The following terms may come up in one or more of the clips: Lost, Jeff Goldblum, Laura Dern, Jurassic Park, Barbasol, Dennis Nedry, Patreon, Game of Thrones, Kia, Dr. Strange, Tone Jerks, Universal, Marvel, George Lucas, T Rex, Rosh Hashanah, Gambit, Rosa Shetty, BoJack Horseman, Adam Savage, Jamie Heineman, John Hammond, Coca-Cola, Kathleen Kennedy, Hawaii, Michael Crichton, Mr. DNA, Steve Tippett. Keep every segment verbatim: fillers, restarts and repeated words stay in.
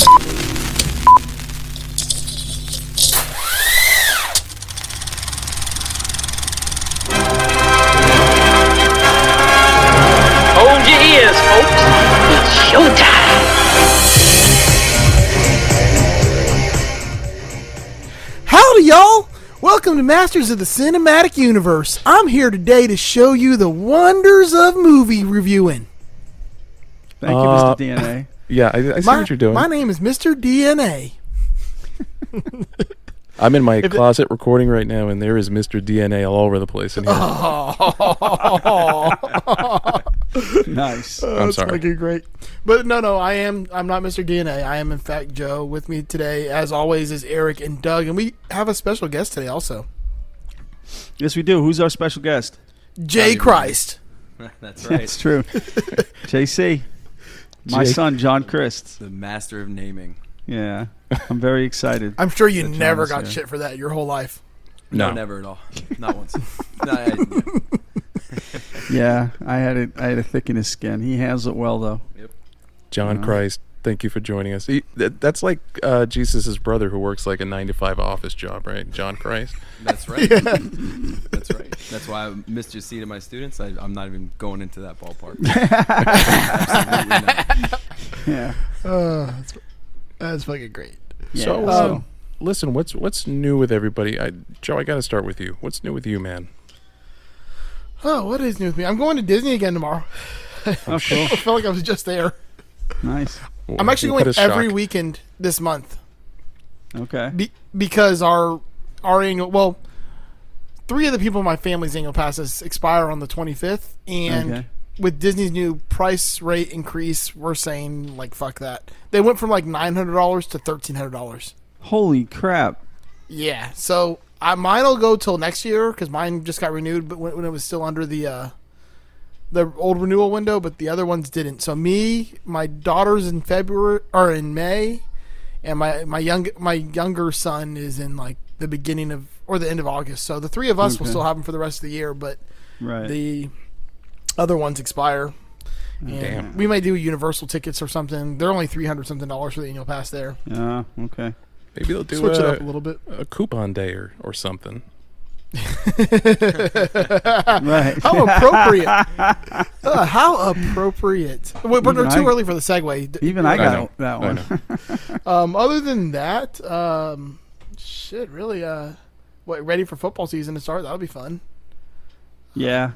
Hold your ears, folks. It's showtime. Howdy, y'all. Welcome to Masters of the Cinematic Universe. I'm here today to show you the wonders of movie reviewing. Thank you, uh, Mister D N A. Yeah, I, I see my, what you're doing. My name is Mister D N A. I'm in my if closet it, recording right now, and there is Mister D N A all over the place in here. Oh. Nice. Oh, I'm that's sorry. Fucking great. But no, no, I am. I'm not Mister D N A. I am, in fact, Joe. With me today, as always, is Eric and Doug, and we have a special guest today, also. Yes, we do. Who's our special guest? Jay Christ. That's right. That's true. J C, my Jake. son, John Christ, the master of naming. Yeah, I'm very excited. I'm sure you never got here. shit for that your whole life. No, no never at all. Not once. No, I didn't. Yeah, I had it. I had a thick in his skin. He handles it well, though. Yep. John uh, Christ, thank you for joining us. He, that, that's like uh, Jesus' brother who works like a nine to five office job, right? John Christ. That's right. Yeah. That's right. That's why I missed your seat of my students. I, I'm not even going into that ballpark. Absolutely not. Yeah. Uh, that's, that's fucking great. Yeah. So, um, um, listen, what's what's new with everybody? I, Joe, I got to start with you. What's new with you, man? Oh, what is new with me? I'm going to Disney again tomorrow. Oh, cool. I felt like I was just there. Nice. Well, I'm actually going every shock. weekend this month. Okay. Be- because our our annual, well, three of the people in my family's annual passes expire on the twenty-fifth, and okay. with Disney's new price rate increase, we're saying like fuck that. They went from like nine hundred dollars to thirteen hundred dollars. Holy crap! Yeah. So. I, mine'll go till next year because mine just got renewed, but when, when it was still under the uh, the old renewal window, but the other ones didn't. So me, my daughter's in February or in May, and my my young my younger son is in like the beginning of or the end of August. So the three of us okay. will still have them for the rest of the year, but right. the other ones expire. And Damn. we may do Universal tickets or something. They're only three hundred something dollars for the annual pass there. Ah, uh, okay. Maybe they'll do Switch a, it up a little bit. A coupon day or, or something. Right. How appropriate. Uh, how appropriate. Wait, but they're too I, early for the segue. Even I got I that one. um, other than that, um, shit, really, uh, what, ready for football season to start? That'll be fun. Yeah.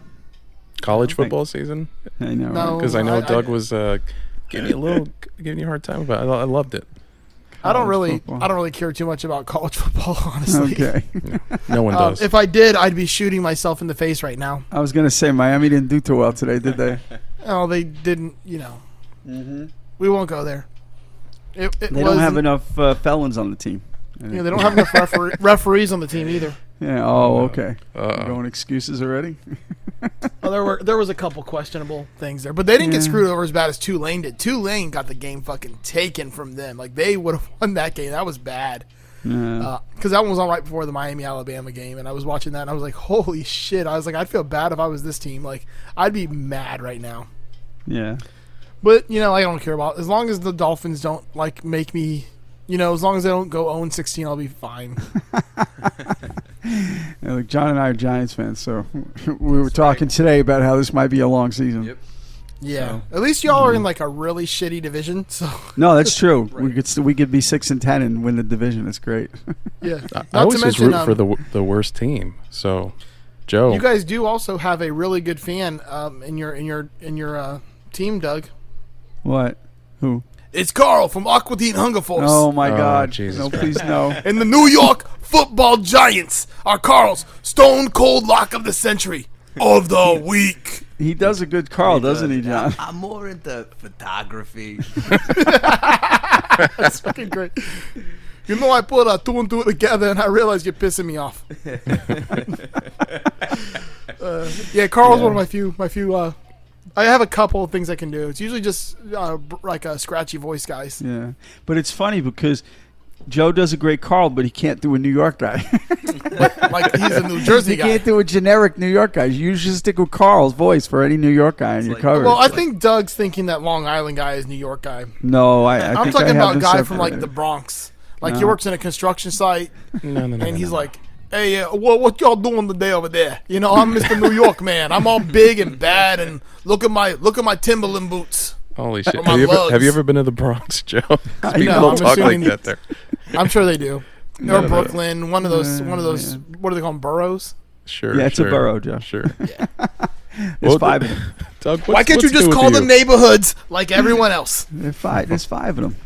College football think. season? I know. Because no, I know I, Doug I, was... Uh, giving you a little, giving you a hard time about it. I loved it. College I don't really, football. I don't really care too much about college football, honestly. Okay, no, no one does. Um, if I did, I'd be shooting myself in the face right now. I was gonna say Miami didn't do too well today, did they? Oh, they didn't. You know, mm-hmm. we won't go there. It, it they don't have enough uh, felons on the team. Yeah, they don't have enough refer- referees on the team either. Yeah. Oh, okay. Uh, going excuses already. Well, there were there was a couple questionable things there, but they didn't yeah. get screwed over as bad as Tulane did. Tulane got the game fucking taken from them. Like they would have won that game. That was bad. Because yeah. uh, that one was on right before the Miami Alabama game, and I was watching that, and I was like, holy shit! I was like, I'd feel bad if I was this team. Like I'd be mad right now. Yeah. But you know, I don't care about it. As long as the Dolphins don't like make me. You know, as long as they don't go oh and sixteen, I'll be fine. Yeah, look, John and I are Giants fans, so we were That's talking right. today about how this might be a long season. Yep. Yeah. So. At least y'all mm-hmm. are in like a really shitty division. So no, that's true. Right. We could we could be six and ten and win the division. That's great. Yeah. I, I always mention, just root um, for the the worst team. So, Joe, you guys do also have a really good fan um, in your in your in your uh, team, Doug. What? Who? It's Carl from Aquadine Hunger Force. Oh, my oh, God. Jesus no, Christ. Please, no. And the New York football Giants are Carl's stone cold lock of the century of the week. He does a good Carl, he doesn't does. he, John? I'm more into photography. That's fucking great. You know, I put uh, two and two together, and I realized you're pissing me off. uh, yeah, Carl's yeah. one of my few... My few uh, I have a couple of things I can do. It's usually just uh, like a scratchy voice, guys. Yeah, but it's funny because Joe does a great Carl, but he can't do a New York guy. Like he's a New Jersey he guy. He can't do a generic New York guy. You usually stick with Carl's voice for any New York guy, and you're like, covered. Well, I think Doug's thinking that Long Island guy is New York guy. No, I, I I'm think talking I about a guy from like the Bronx. Like no. he works in a construction site, no, no, no, and no, he's no. like. Hey, uh, what, what y'all doing today over there? You know, I'm Mister New York, man. I'm all big and bad, and look at my look at my Timberland boots. Holy shit! Have you, ever, have you ever been to the Bronx, Joe? People don't talk like that there. I'm sure they do. No, or Brooklyn, no. one of those, one of those. Yeah. What do they call them, boroughs? Sure. Yeah, it's sure. a borough, Joe. Sure. Yeah. There's well, five of them. Doug, why can't you just call them you? neighborhoods like everyone else? There's five. There's five of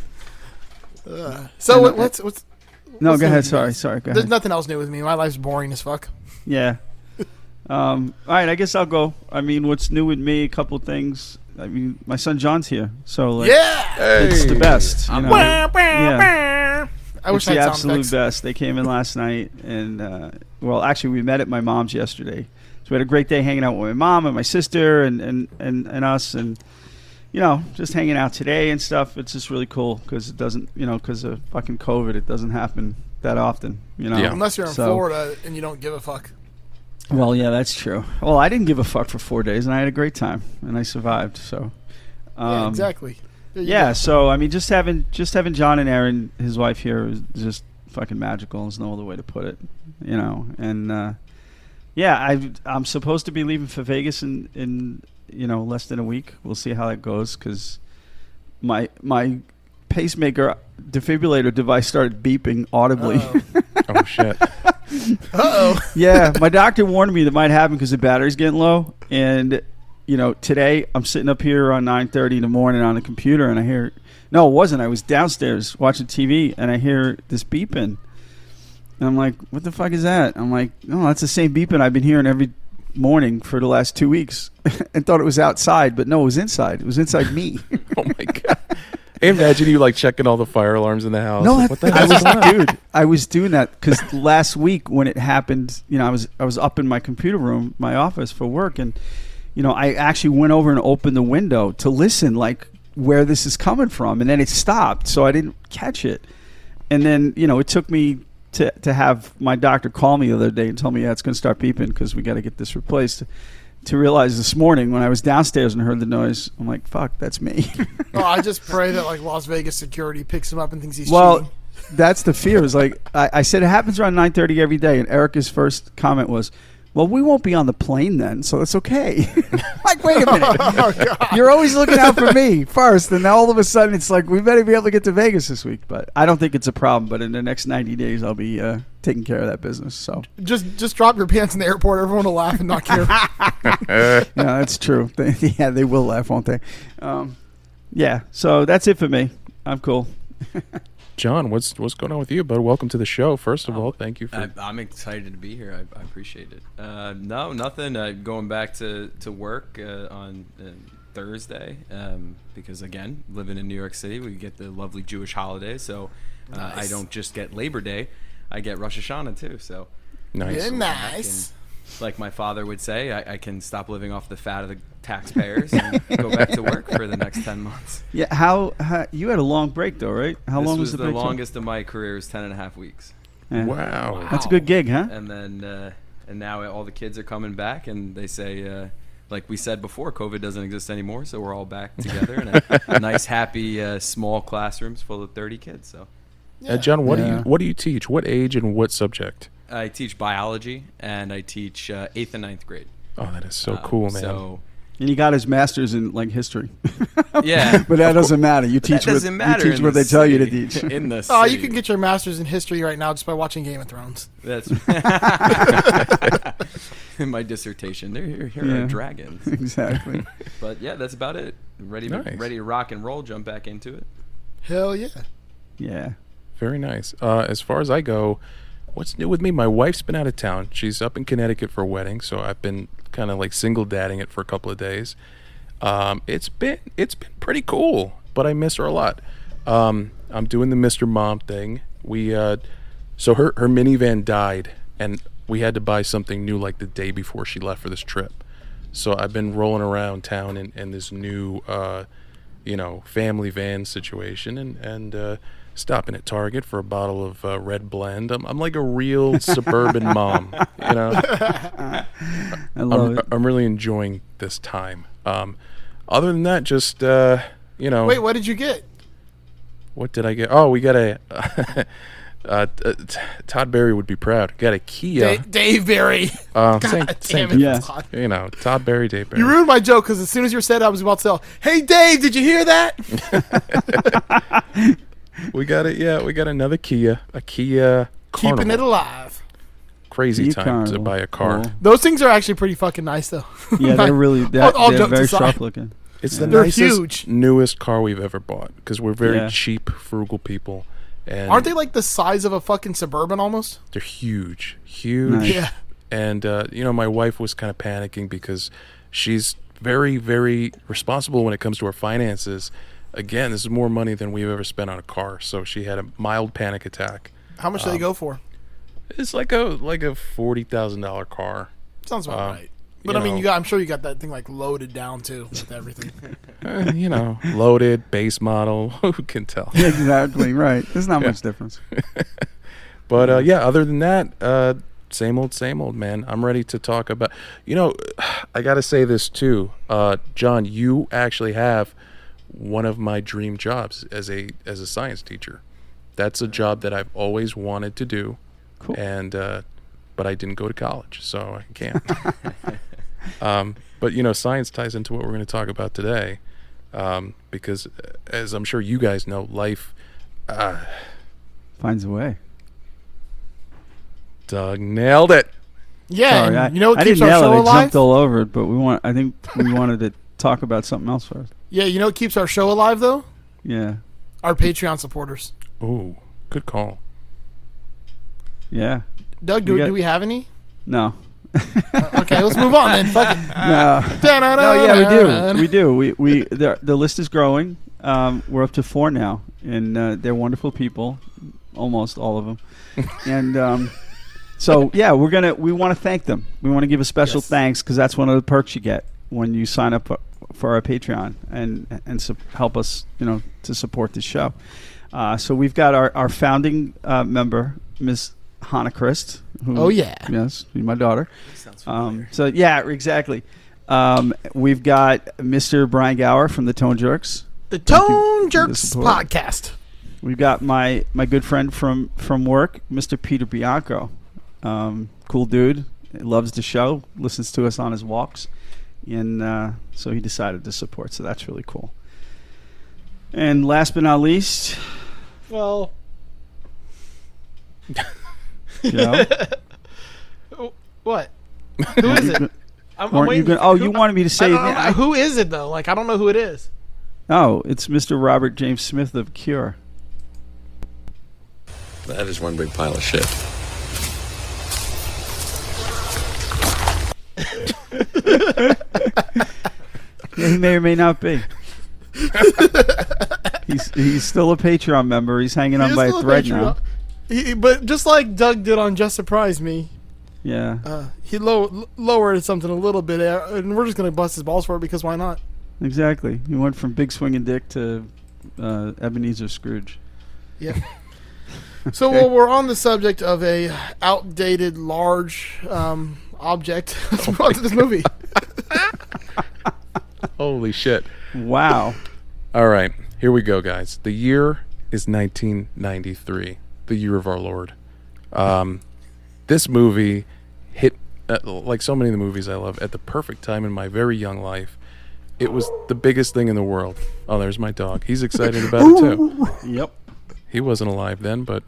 them. Uh, so what, what's what's No, What's go ahead. Sorry, sorry. Go There's ahead. nothing else new with me. My life's boring as fuck. Yeah. Um, all right, I guess I'll go. I mean, what's new with me? A couple things. I mean, my son John's here, so like, yeah, hey. it's the best. You know? wah, wah, yeah. I wish it's I had the absolute text. best. They came in last night, and uh, well, actually, we met at my mom's yesterday. So we had a great day hanging out with my mom and my sister and and, and, and us and. You know, just hanging out today and stuff. It's just really cool because it doesn't, you know, because of fucking COVID, it doesn't happen that often. You know, yeah. unless you're in so, Florida and you don't give a fuck. Well, yeah, that's true. Well, I didn't give a fuck for four days, and I had a great time, and I survived. So, um, yeah, exactly. Yeah. Go. So, I mean, just having just having John and Aaron, his wife here, is just fucking magical. There's no other way to put it. You know, and uh, yeah, I I'm supposed to be leaving for Vegas in in. you know, less than a week. We'll see how that goes because my my pacemaker defibrillator device started beeping audibly. Uh-oh. oh, shit. Uh-oh. Yeah, my doctor warned me that might happen because the battery's getting low. And, you know, today I'm sitting up here on nine thirty in the morning on the computer and I hear... No, it wasn't. I was downstairs watching T V and I hear this beeping. And I'm like, what the fuck is that? I'm like, no, that's the same beeping I've been hearing every... morning for the last two weeks and thought it was outside, but no, it was inside. It was inside me. Oh my God. Imagine you like checking all the fire alarms in the house. No, like, what the I was dude, I was doing that because last week when it happened, you know, I was I was up in my computer room, my office for work, and you know, I actually went over and opened the window to listen like where this is coming from, and then it stopped, so I didn't catch it. And then, you know, it took me To, to have my doctor call me the other day and tell me, yeah, it's going to start beeping because we got to get this replaced. To realize this morning when I was downstairs and heard the noise, I'm like, fuck, that's me. Oh, I just pray that like Las Vegas security picks him up and thinks he's well, cheating. That's the fear. Is like I, I said, it happens around nine thirty every day, and Erica's first comment was, well, we won't be on the plane then, so it's okay. Like, wait a minute. Oh, God. You're always looking out for me first, and now all of a sudden it's like, we better be able to get to Vegas this week. But I don't think it's a problem, but in the next ninety days I'll be uh, taking care of that business. So Just just drop your pants in the airport. Everyone will laugh and not care. No, that's true. Yeah, they will laugh, won't they? Um, yeah, so that's it for me. I'm cool. John, what's what's going on with you, bud? Welcome to the show. First of all, thank you for. I, I'm excited to be here. I, I appreciate it. Uh, no, nothing. Uh, going back to to work uh, on uh, Thursday um, because again, living in New York City, we get the lovely Jewish holiday. So uh, nice. I don't just get Labor Day; I get Rosh Hashanah too. So nice, yeah, nice. Can, like my father would say, I, I can stop living off the fat of the taxpayers and go back to work for the next ten months. Yeah, how, how you had a long break though, right? How this long was, was the, the break? Longest time? Of my career is ten and a half weeks. Yeah. Wow. wow. That's a good gig, huh? And then uh, and now all the kids are coming back and they say uh, like we said before, COVID doesn't exist anymore, so we're all back together in a, a nice happy uh, small classrooms full of thirty kids. So yeah. uh, John, what yeah. do you what do you teach? What age and what subject? I teach biology and I teach uh, eighth and ninth grade. Oh, that is so uh, cool, man. So and he got his master's in like history. Yeah, but that doesn't matter. You teach what you teach what they tell you to teach. In the oh, you can get your master's in history right now just by watching Game of Thrones. That's my dissertation. They're here, here yeah. are dragons. Exactly. But yeah, that's about it. Ready, nice. ready to rock and roll. Jump back into it. Hell yeah. Yeah. Very nice. Uh, as far as I go, what's new with me? My wife's been out of town. She's up in Connecticut for a wedding, so I've been kind of like single dadding it for a couple of days. Um, it's been it's been pretty cool, but I miss her a lot. Um, I'm doing the Mister Mom thing. We uh, so her her minivan died, and we had to buy something new like the day before she left for this trip. So I've been rolling around town in, in this new uh, you know family van situation, and and uh, stopping at Target for a bottle of uh, red blend. I'm I'm like a real suburban mom, you know. I love I'm, it. I'm really enjoying this time. Um, other than that, just, uh, you know. Wait, what did you get? What did I get? Oh, we got a, uh, uh, t- Todd Barry would be proud. Got a Kia. Da- Dave Barry. Uh, God same, damn same it. Yeah. You know, Todd Barry, Dave Barry. You ruined my joke because as soon as you said I was about to tell, hey, Dave, did you hear that? We got it. Yeah, we got another Kia. A Kia Carnival. Keeping it alive. Crazy time Carnival. To buy a car. Yeah. Those things are actually pretty fucking nice, though. Yeah, they're really they're, all, all they're very sharp looking. It's yeah. the they're nicest, huge. Newest car we've ever bought because we're very yeah. cheap, frugal people. And aren't they like the size of a fucking Suburban almost? They're huge, huge. Nice. Yeah. And uh, you know, my wife was kind of panicking because she's very, very responsible when it comes to our finances. Again, this is more money than we've ever spent on a car, so she had a mild panic attack. How much um, do they go for? It's like a like a forty thousand dollar car. Sounds about uh, right. But I know, mean, you got, I'm sure you got that thing like loaded down too with everything. uh, you know, loaded base model. Who can tell? Yeah, exactly right. There's not yeah. much difference. But uh, yeah, other than that, uh, same old, same old, man. I'm ready to talk about. You know, I got to say this too, uh, John. You actually have one of my dream jobs as a as a science teacher. That's a job that I've always wanted to do. Cool. And uh, but I didn't go to college, so I can't. um, but you know, science ties into what we're going to talk about today, um, because as I'm sure you guys know, life uh, finds a way. Doug nailed it. Yeah, Sorry, I, you know what I keeps didn't our nail show it. Alive? I jumped all over it, but we want. I think we wanted to talk about something else first. Yeah, you know what keeps our show alive though? Yeah, our Patreon supporters. Oh, good call. Yeah, Doug, do we, got, do we have any? No. uh, okay, let's move on then. Fuck it. No. No, yeah, we do. We do. We we the, the list is growing. Um, we're up to four now, and uh, they're wonderful people, almost all of them. And um, so yeah, we're gonna we want to thank them. We want to give a special yes. thanks because that's one of the perks you get when you sign up for, for our Patreon and and su- help us, you know, to support the show. Uh, so we've got our our founding uh, member, Miss Hannah Christ. Who, oh, yeah. Yes, my daughter. Um, so, yeah, exactly. Um, we've got Mister Brian Gower from the Tone Jerks. The Tone Jerks podcast. We've got my, my good friend from, from work, Mister Peter Bianco. Um, cool dude. Loves the show. Listens to us on his walks. And uh, so he decided to support. So that's really cool. And last but not least. Well. Joe? What? Who is it? I'm, I'm waiting. You gonna, oh, you wanted me to say. I, I, I, who is it though? Like I don't know who it is. Oh, it's Mister Robert James Smith of Cure. That is one big pile of shit. He may or may not be. He's he's still a Patreon member. He's hanging on he by a thread Patreon. now. He, but just like Doug did on Just Surprise Me. Yeah. Uh, he low, lowered something a little bit, and we're just going to bust his balls for it because why not? Exactly. He went from Big Swingin' Dick to uh, Ebenezer Scrooge. Yeah. So okay. Well, we're on the subject of a outdated large um, object. Let's move on to this movie. Holy shit. Wow. All right. Here we go, guys. The year is nineteen ninety-three, the year of our Lord. Um, this movie hit, uh, like so many of the movies I love, at the perfect time in my very young life. It was the biggest thing in the world. Oh, there's my dog. He's excited about it, too. Yep. He wasn't alive then, but...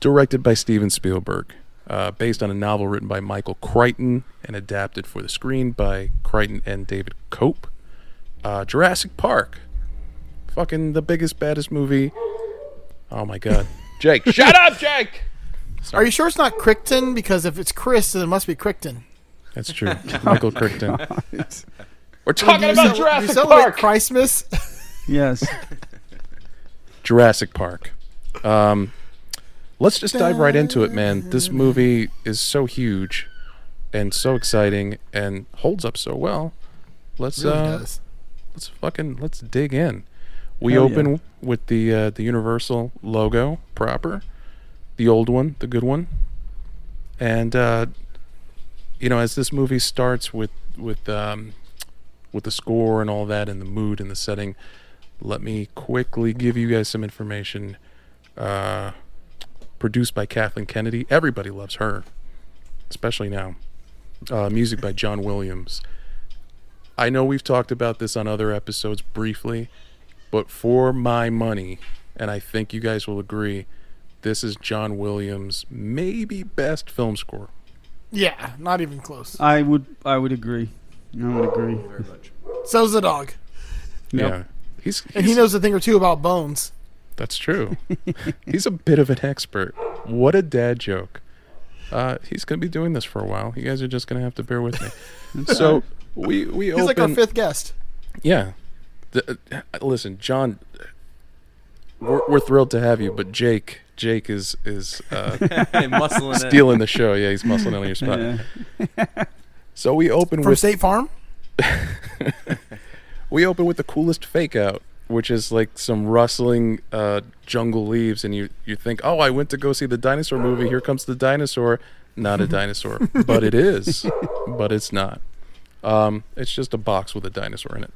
Directed by Steven Spielberg. Uh, based on a novel written by Michael Crichton and adapted for the screen by Crichton and David Cope. Uh, Jurassic Park. Fucking the biggest, baddest movie. Oh, my God. Jake, shut up, Jake! Sorry. Are you sure it's not Crichton? Because if it's Chris, then it must be Crichton. That's true. Michael Crichton. We're talking about Jurassic Park. Christmas? Yes. Jurassic Park. Um, let's just dive right into it, man. This movie is so huge and so exciting and holds up so well. Let's really uh, let's fucking let's dig in. We Hell open yeah. with the uh, the Universal logo proper, the old one, the good one, and. Uh, You know, as this movie starts with with um, with the score and all that, and the mood and the setting, let me quickly give you guys some information. Uh, produced by Kathleen Kennedy, everybody loves her, especially now. Uh, music by John Williams. I know we've talked about this on other episodes briefly, but for my money, and I think you guys will agree, this is John Williams' maybe best film score. Yeah, not even close. I would, I would agree. I would agree. Very much. So's the dog. Yep. Yeah, he's, he's and he knows a thing or two about bones. That's true. He's a bit of an expert. What a dad joke. Uh, he's gonna be doing this for a while. You guys are just gonna have to bear with me. So we we he's open, like our fifth guest. Yeah. The, uh, listen, John. We're, we're thrilled to have you, but Jake. Jake is is uh, stealing in. the show. Yeah, he's muscling in on your spot. Yeah. So we open From with State Farm. We open with the coolest fake out, which is like some rustling uh, jungle leaves, and you you think, oh, I went to go see the dinosaur movie. Here comes the dinosaur. Not a dinosaur, but it is. But it's not. Um, it's just a box with a dinosaur in it.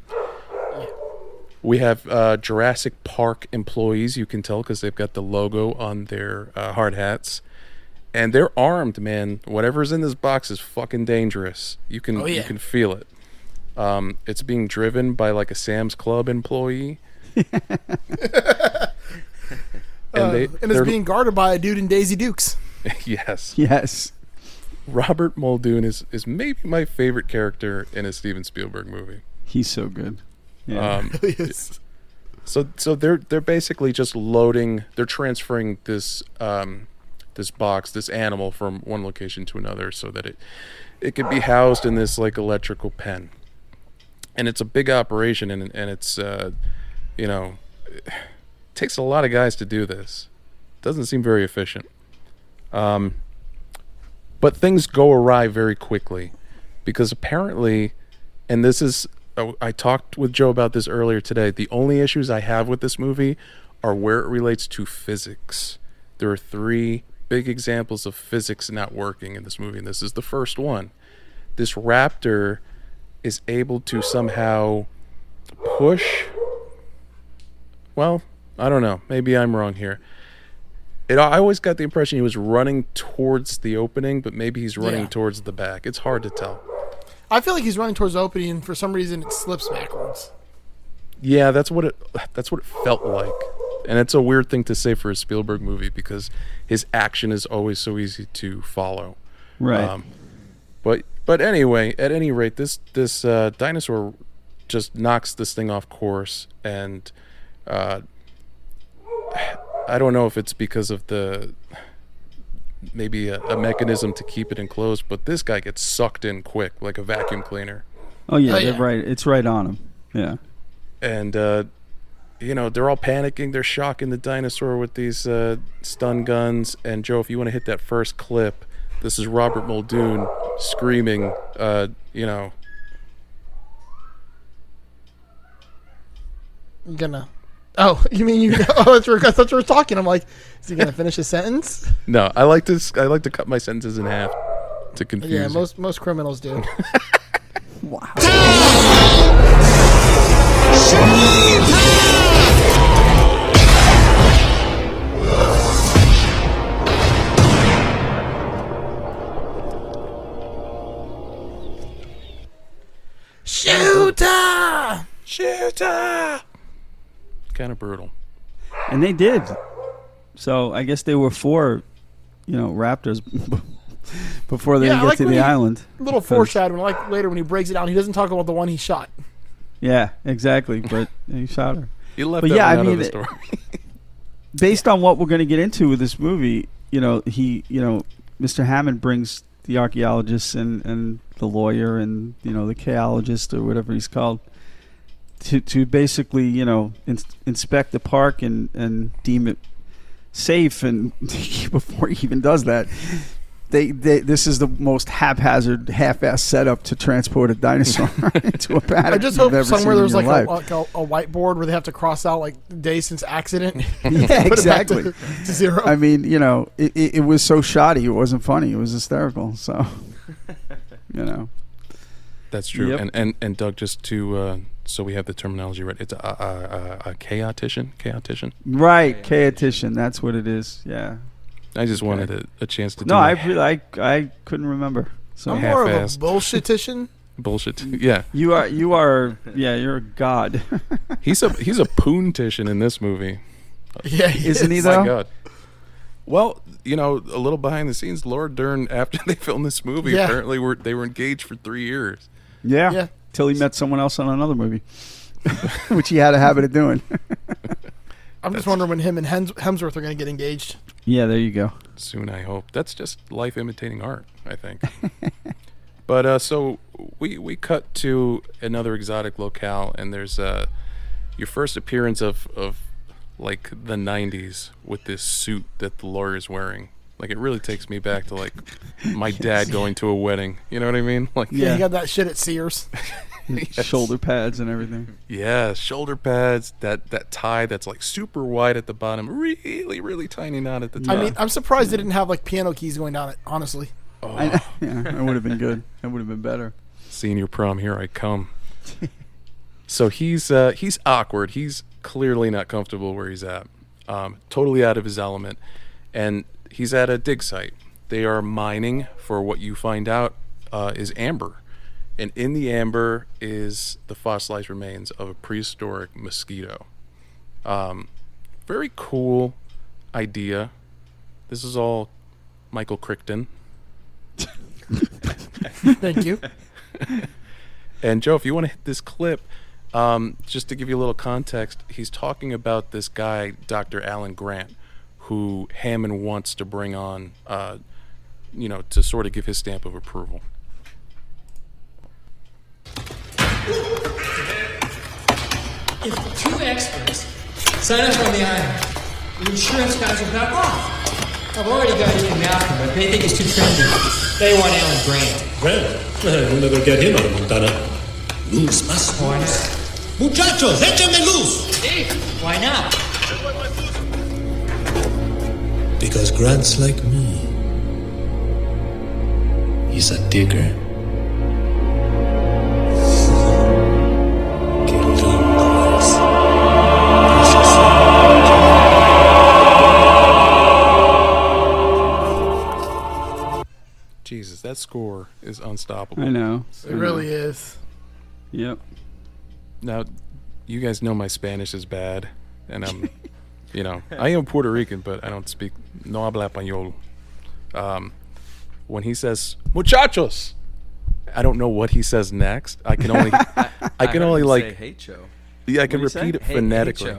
We have uh, Jurassic Park employees, you can tell, because they've got the logo on their uh, hard hats. And they're armed, man. Whatever's in this box is fucking dangerous. You can oh, yeah. you can feel it. Um, it's being driven by like a Sam's Club employee. and, they, uh, and it's being guarded by a dude in Daisy Dukes. Yes. Yes. Robert Muldoon is, is maybe my favorite character in a Steven Spielberg movie. He's so good. Yeah. Um, yes. So, so they're they're basically just loading. They're transferring this um, this box, this animal, from one location to another, so that it it could be housed in this like electrical pen. And it's a big operation, and and it's uh, you know it takes a lot of guys to do this. Doesn't seem very efficient. Um, but things go awry very quickly, because apparently, and this is. I talked with Joe about this earlier today. The only issues I have with this movie are where it relates to physics. There are three big examples of physics not working in this movie, and this is the first one. This raptor is able to somehow push... Well, I don't know. Maybe I'm wrong here. It, I always got the impression he was running towards the opening, but maybe he's running yeah. towards the back. It's hard to tell. I feel like he's running towards the opening, and for some reason it slips backwards. Yeah, that's what it that's what it felt like. And it's a weird thing to say for a Spielberg movie because his action is always so easy to follow. Right. Um, but but anyway, at any rate, this this uh, dinosaur just knocks this thing off course. And uh, I don't know if it's because of the maybe a, a mechanism to keep it enclosed, but this guy gets sucked in quick like a vacuum cleaner. Oh yeah, oh, yeah. Right. It's right on him. Yeah. And uh, you know, they're all panicking. They're shocking the dinosaur with these uh, stun guns. And Joe, if you want to hit that first clip, this is Robert Muldoon screaming, uh, you know. I'm gonna. Oh, you mean you? Oh, that's what we were talking. I'm like, is he gonna finish his sentence? No, I like to. I like to cut my sentences in half to confuse. Yeah, most most criminals do. Wow. Shooter! Shooter! Kind of brutal. And they did. So I guess they were four, you know, raptors before they yeah, get like to the he, island. A little foreshadowing. Like later when he breaks it down, he doesn't talk about the one he shot. Yeah, exactly. But he shot her. He left but that yeah, one I out mean, of the story. Based on what we're going to get into with this movie, you know, he, you know, Mister Hammond brings the archaeologists and, and the lawyer and, you know, the chaologist or whatever he's called to, to basically, you know, in, inspect the park and, and deem it safe. And before he even does that, They, they, this is the most haphazard, half-assed setup to transport a dinosaur into a paddock. I just hope somewhere there's like a, like a a whiteboard where they have to cross out like day since accident. Yeah, exactly. To, to zero. I mean, you know, it, it, it was so shoddy. It wasn't funny. It was hysterical. So, you know, that's true. Yep. And, and and Doug, just to uh, so we have the terminology right. It's a a, a, a chaotician, chaotician. Right, chaotician. That's what it is. Yeah. I just wanted a, a chance to do no, I really, I, I couldn't remember. So I'm more half-assed. Of a bullshitician. Bullshit, yeah. You are, you are, yeah, you're a god. He's a he's a poontician in this movie. Yeah, he isn't is. He though? My God. Well, you know, a little behind the scenes, Laura Dern, after they filmed this movie, yeah. apparently were they were engaged for three years. Yeah, yeah. Till he met someone else on another movie, which he had a habit of doing. I'm That's just wondering when him and Hemsworth are going to get engaged. Yeah, there you go. Soon, I hope. That's just life imitating art, I think. But uh, so we we cut to another exotic locale, and there's uh, your first appearance of, of like the nineties with this suit that the lawyer is wearing. Like it really takes me back to like my yes. dad going to a wedding. You know what I mean? Like yeah, yeah. You got that shit at Sears. Yes. Shoulder pads and everything. Yeah, shoulder pads. That that tie that's like super wide at the bottom, really, really tiny knot at the top. I mean, I'm surprised yeah. they didn't have like piano keys going down it. Honestly, oh. I, yeah, that would have been good. That would have been better. Senior prom, here I come. So he's uh, he's awkward. He's clearly not comfortable where he's at. Um, totally out of his element, and he's at a dig site. They are mining for what you find out uh, is amber. And in the amber is the fossilized remains of a prehistoric mosquito. Um, very cool idea. This is all Michael Crichton. Thank you. And Joe, if you want to hit this clip, um, just to give you a little context, he's talking about this guy, Doctor Alan Grant, who Hammond wants to bring on, uh, you know, to sort of give his stamp of approval. If two experts sign up on the island, the insurance guys will knock off. I've already got Ian Malcolm, but they think it's too trendy. They want Alan Grant. Grant? Well, we'll never get him out of Montana. Lose must horns. Muchachos, échame luz! Hey, why not? Because Grant's like me. He's a digger. Jesus, that score is unstoppable. I know. It I really know. Is. Yep. Now, you guys know my Spanish is bad, and I'm, you know, I am Puerto Rican, but I don't speak, no habla español. Um, when he says, muchachos, I don't know what he says next. I can only, I, I can I only like say hate show. Yeah, I can repeat it phonetically.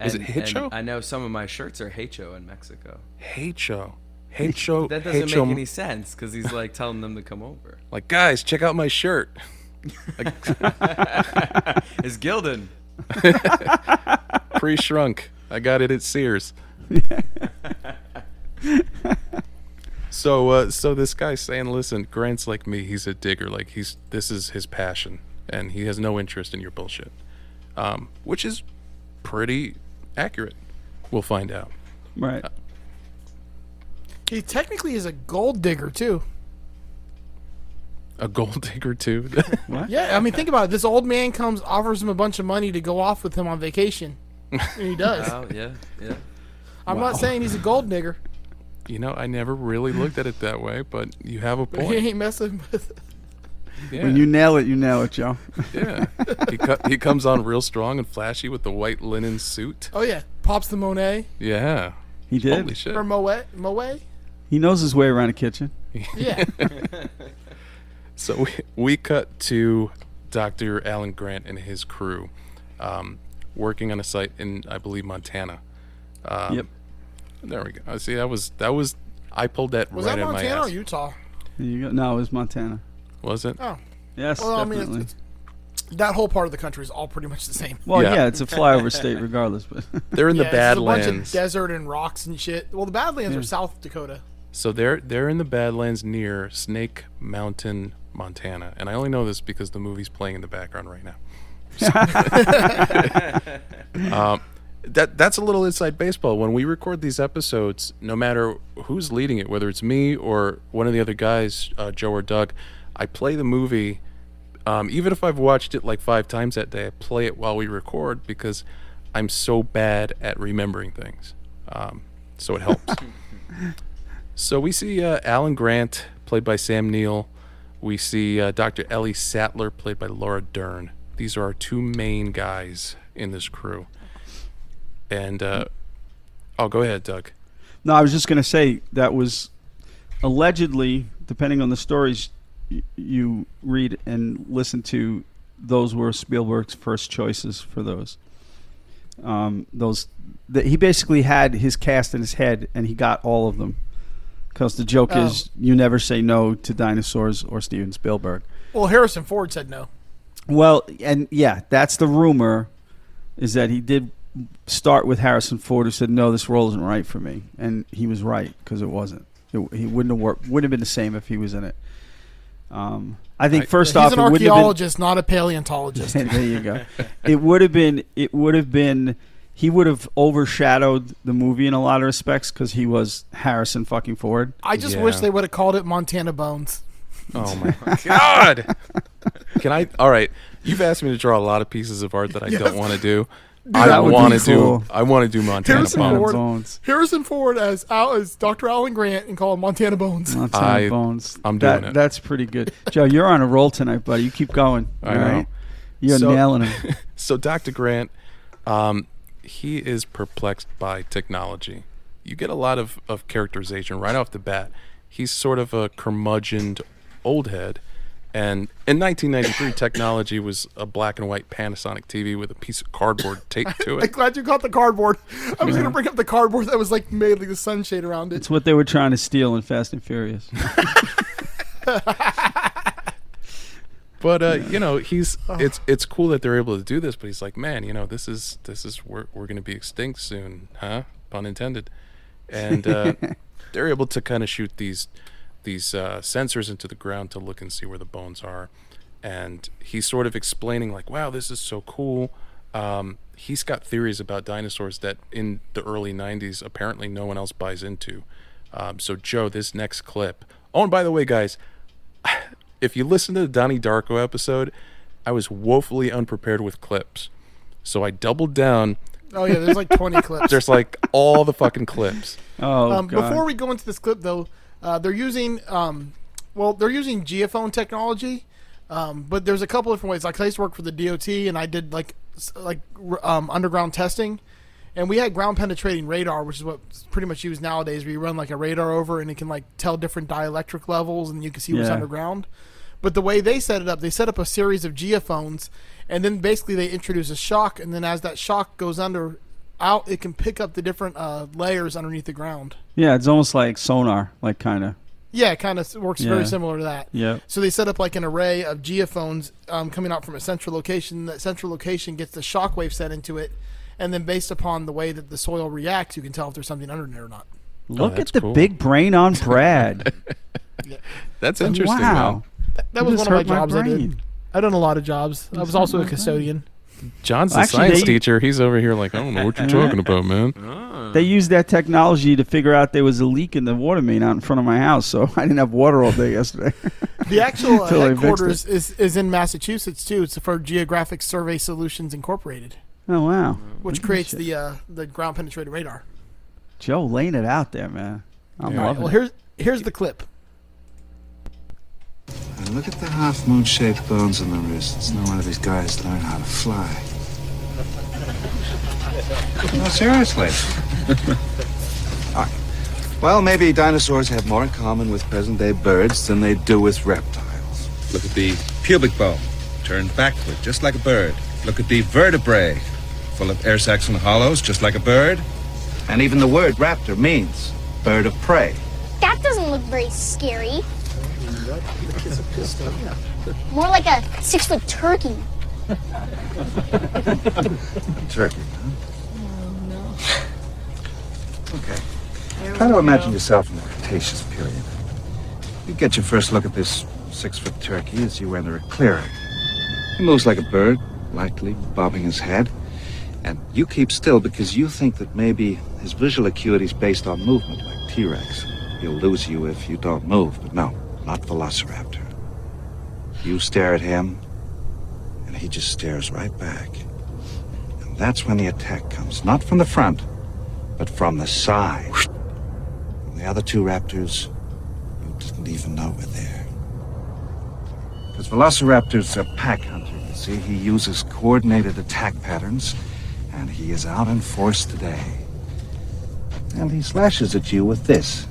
Is it hate show? I know some of my shirts are hate show in Mexico. Hate show. Hate show. That doesn't make any sense because he's like telling them to come over. Like, guys, check out my shirt. Like, it's Gildan. Pre-shrunk. I got it at Sears. So, uh, so this guy's saying, listen, Grant's like me. He's a digger. Like he's this is his passion, and he has no interest in your bullshit, um, which is pretty accurate. We'll find out. Right. Uh, he technically is a gold digger too. A gold digger too. What? Yeah, I mean, think about it. This old man comes, offers him a bunch of money to go off with him on vacation, and he does. Oh, yeah, yeah. I'm wow. not saying he's a gold digger. You know, I never really looked at it that way, but you have a point. He ain't messing with it. Yeah. When you nail it, you nail it, y'all. Yeah. He co- he comes on real strong and flashy with the white linen suit. Oh, yeah. Pops the Monet. Yeah. He did. Holy shit. Or Moet. Moet? He knows his way around a kitchen. Yeah. So we, we cut to Doctor Alan Grant and his crew um, working on a site in, I believe, Montana. Um, yep. There we go. See, that was that was. I pulled that was right that in my ass. Was that Montana or Utah? You go, no, it was Montana. Was it? Oh, yes, well, definitely. I mean, it's, it's, that whole part of the country is all pretty much the same. Well, yeah, yeah it's a flyover state, regardless. But they're in yeah, the Badlands. There's a bunch of desert and rocks and shit. Well, the Badlands yeah. are South Dakota. So they're they're in the Badlands near Snake Mountain, Montana, and I only know this because the movie's playing in the background right now. So, um. That that's a little inside baseball. When we record these episodes, no matter who's leading it, whether it's me or one of the other guys, uh, Joe or Doug, I play the movie. Um, even if I've watched it like five times that day, I play it while we record because I'm so bad at remembering things. Um, so it helps. So we see uh, Alan Grant, played by Sam Neill. We see uh, Doctor Ellie Sattler, played by Laura Dern. These are our two main guys in this crew. And, uh, oh, go ahead, Doug. No, I was just going to say that was allegedly, depending on the stories y- you read and listen to, those were Spielberg's first choices for those. Um, those that he basically had his cast in his head, and he got all of them. Because the joke oh. is you never say no to dinosaurs or Steven Spielberg. Well, Harrison Ford said no. Well, and yeah, that's the rumor is that he did start with Harrison Ford, who said, "No, this role isn't right for me," and he was right because it wasn't. It, he wouldn't have worked. Wouldn't have been the same if he was in it. Um, I think right. first He's off, an it archaeologist, been, not a paleontologist. There you go. It would have been. It would have been. He would have overshadowed the movie in a lot of respects because he was Harrison fucking Ford. I just yeah. wish they would have called it Montana Bones. Oh my God! Can I? All right, you've asked me to draw a lot of pieces of art that I yes. don't want to do. Dude, I want to cool. do. I want to do Montana Harrison Bones. Bones. Harrison Ford as Al, as Doctor Alan Grant and call him Montana Bones. Montana I, Bones. I'm doing that, it. That's pretty good, Joe. You're on a roll tonight, buddy. You keep going. I all know. Right? You're so, nailing him. So Doctor Grant, um, he is perplexed by technology. You get a lot of, of characterization right off the bat. He's sort of a curmudgeoned old head. And in nineteen ninety-three, technology was a black and white Panasonic T V with a piece of cardboard taped to it. I'm glad you caught the cardboard. I was yeah. going to bring up the cardboard that was like made like a sunshade around it. It's what they were trying to steal in Fast and Furious. But uh, yeah. you know, he's it's it's cool that they're able to do this. But he's like, man, you know, this is this is we're we're going to be extinct soon, huh? Pun intended. And uh, they're able to kind of shoot these. these uh, sensors into the ground to look and see where the bones are. And he's sort of explaining like, wow, this is so cool. Um, he's got theories about dinosaurs that in the early nineties, apparently no one else buys into. Um, so Joe, this next clip. Oh, and by the way, guys, if you listen to the Donnie Darko episode, I was woefully unprepared with clips. So I doubled down. Oh yeah, there's like twenty clips. There's like all the fucking clips. Oh, um, God. Before we go into this clip though, Uh, they're using, um, well, they're using geophone technology, um, but there's a couple different ways. Like I used to work for the D O T, and I did like like um, underground testing, and we had ground penetrating radar, which is what's pretty much used nowadays. Where you run like a radar over, and it can like tell different dielectric levels, and you can see yeah. what's underground. But the way they set it up, they set up a series of geophones, and then basically they introduce a shock, and then as that shock goes under out, it can pick up the different uh, layers underneath the ground. Yeah, it's almost like sonar, like kind of. Yeah, it kind of works yeah. very similar to that. Yeah. So they set up like an array of geophones um, coming out from a central location. That central location gets the shock wave set into it, and then based upon the way that the soil reacts, you can tell if there's something under there or not. Look oh, at the cool. big brain on Brad. yeah. That's interesting. Wow. That, that was one of my jobs my I did. I've done a lot of jobs. I was also a custodian. John's well, the science they, teacher. He's over here like, I don't know what you're talking about, man. Ah. They used that technology to figure out there was a leak in the water main out in front of my house, so I didn't have water all day yesterday. The actual uh, headquarters is, is in Massachusetts, too. It's for Geographic Survey Solutions Incorporated. Oh, wow. Which Look creates the uh, the ground-penetrating radar. Joe laying it out there, man. I'm yeah. loving Well, here's, here's the clip. And look at the half-moon-shaped bones on the wrists. No one of these guys learn how to fly. No, seriously. All right. Well, maybe dinosaurs have more in common with present-day birds than they do with reptiles. Look at the pubic bone, turned backward, just like a bird. Look at the vertebrae, full of air sacs and hollows, just like a bird. And even the word raptor means bird of prey. That doesn't look very scary. More like a six-foot turkey. Turkey, huh? Oh, no. Okay. Try to imagine go. yourself in the Cretaceous period. You get your first look at this six-foot turkey as you enter a clearing. He moves like a bird, lightly bobbing his head. And you keep still because you think that maybe his visual acuity is based on movement, like T Rex. He'll lose you if you don't move, but no. Not Velociraptor. You stare at him, and he just stares right back. And that's when the attack comes, not from the front, but from the side. And the other two raptors, you didn't even know were there. Because Velociraptor's a pack hunter, you see. He uses coordinated attack patterns, and he is out in force today. And he slashes at you with this.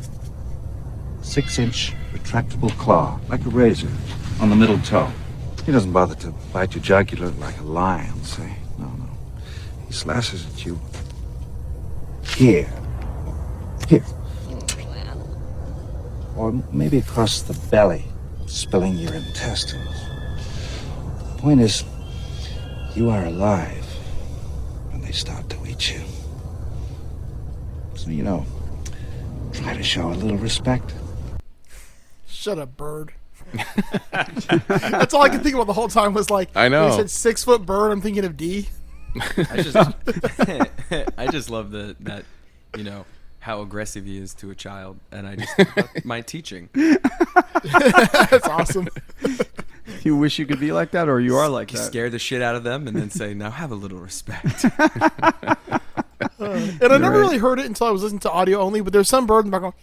Six-inch retractable claw, like a razor, on the middle toe. He doesn't bother to bite your jugular like a lion, say. No, no. He slashes at you here. Here. Or maybe across the belly, spilling your intestines. The point is, you are alive when they start to eat you. So, you know, try to show a little respect. Shut up, bird. That's all I could think about the whole time was like, I know. When you said six foot bird, I'm thinking of D. I just, I just love the that, you know, how aggressive he is to a child, and I just my teaching. That's awesome. You wish you could be like that, or you are like you that. Scare the shit out of them, and then say, "Now have a little respect." uh, and You're I never right. really heard it until I was listening to audio only. But there's some bird in the background.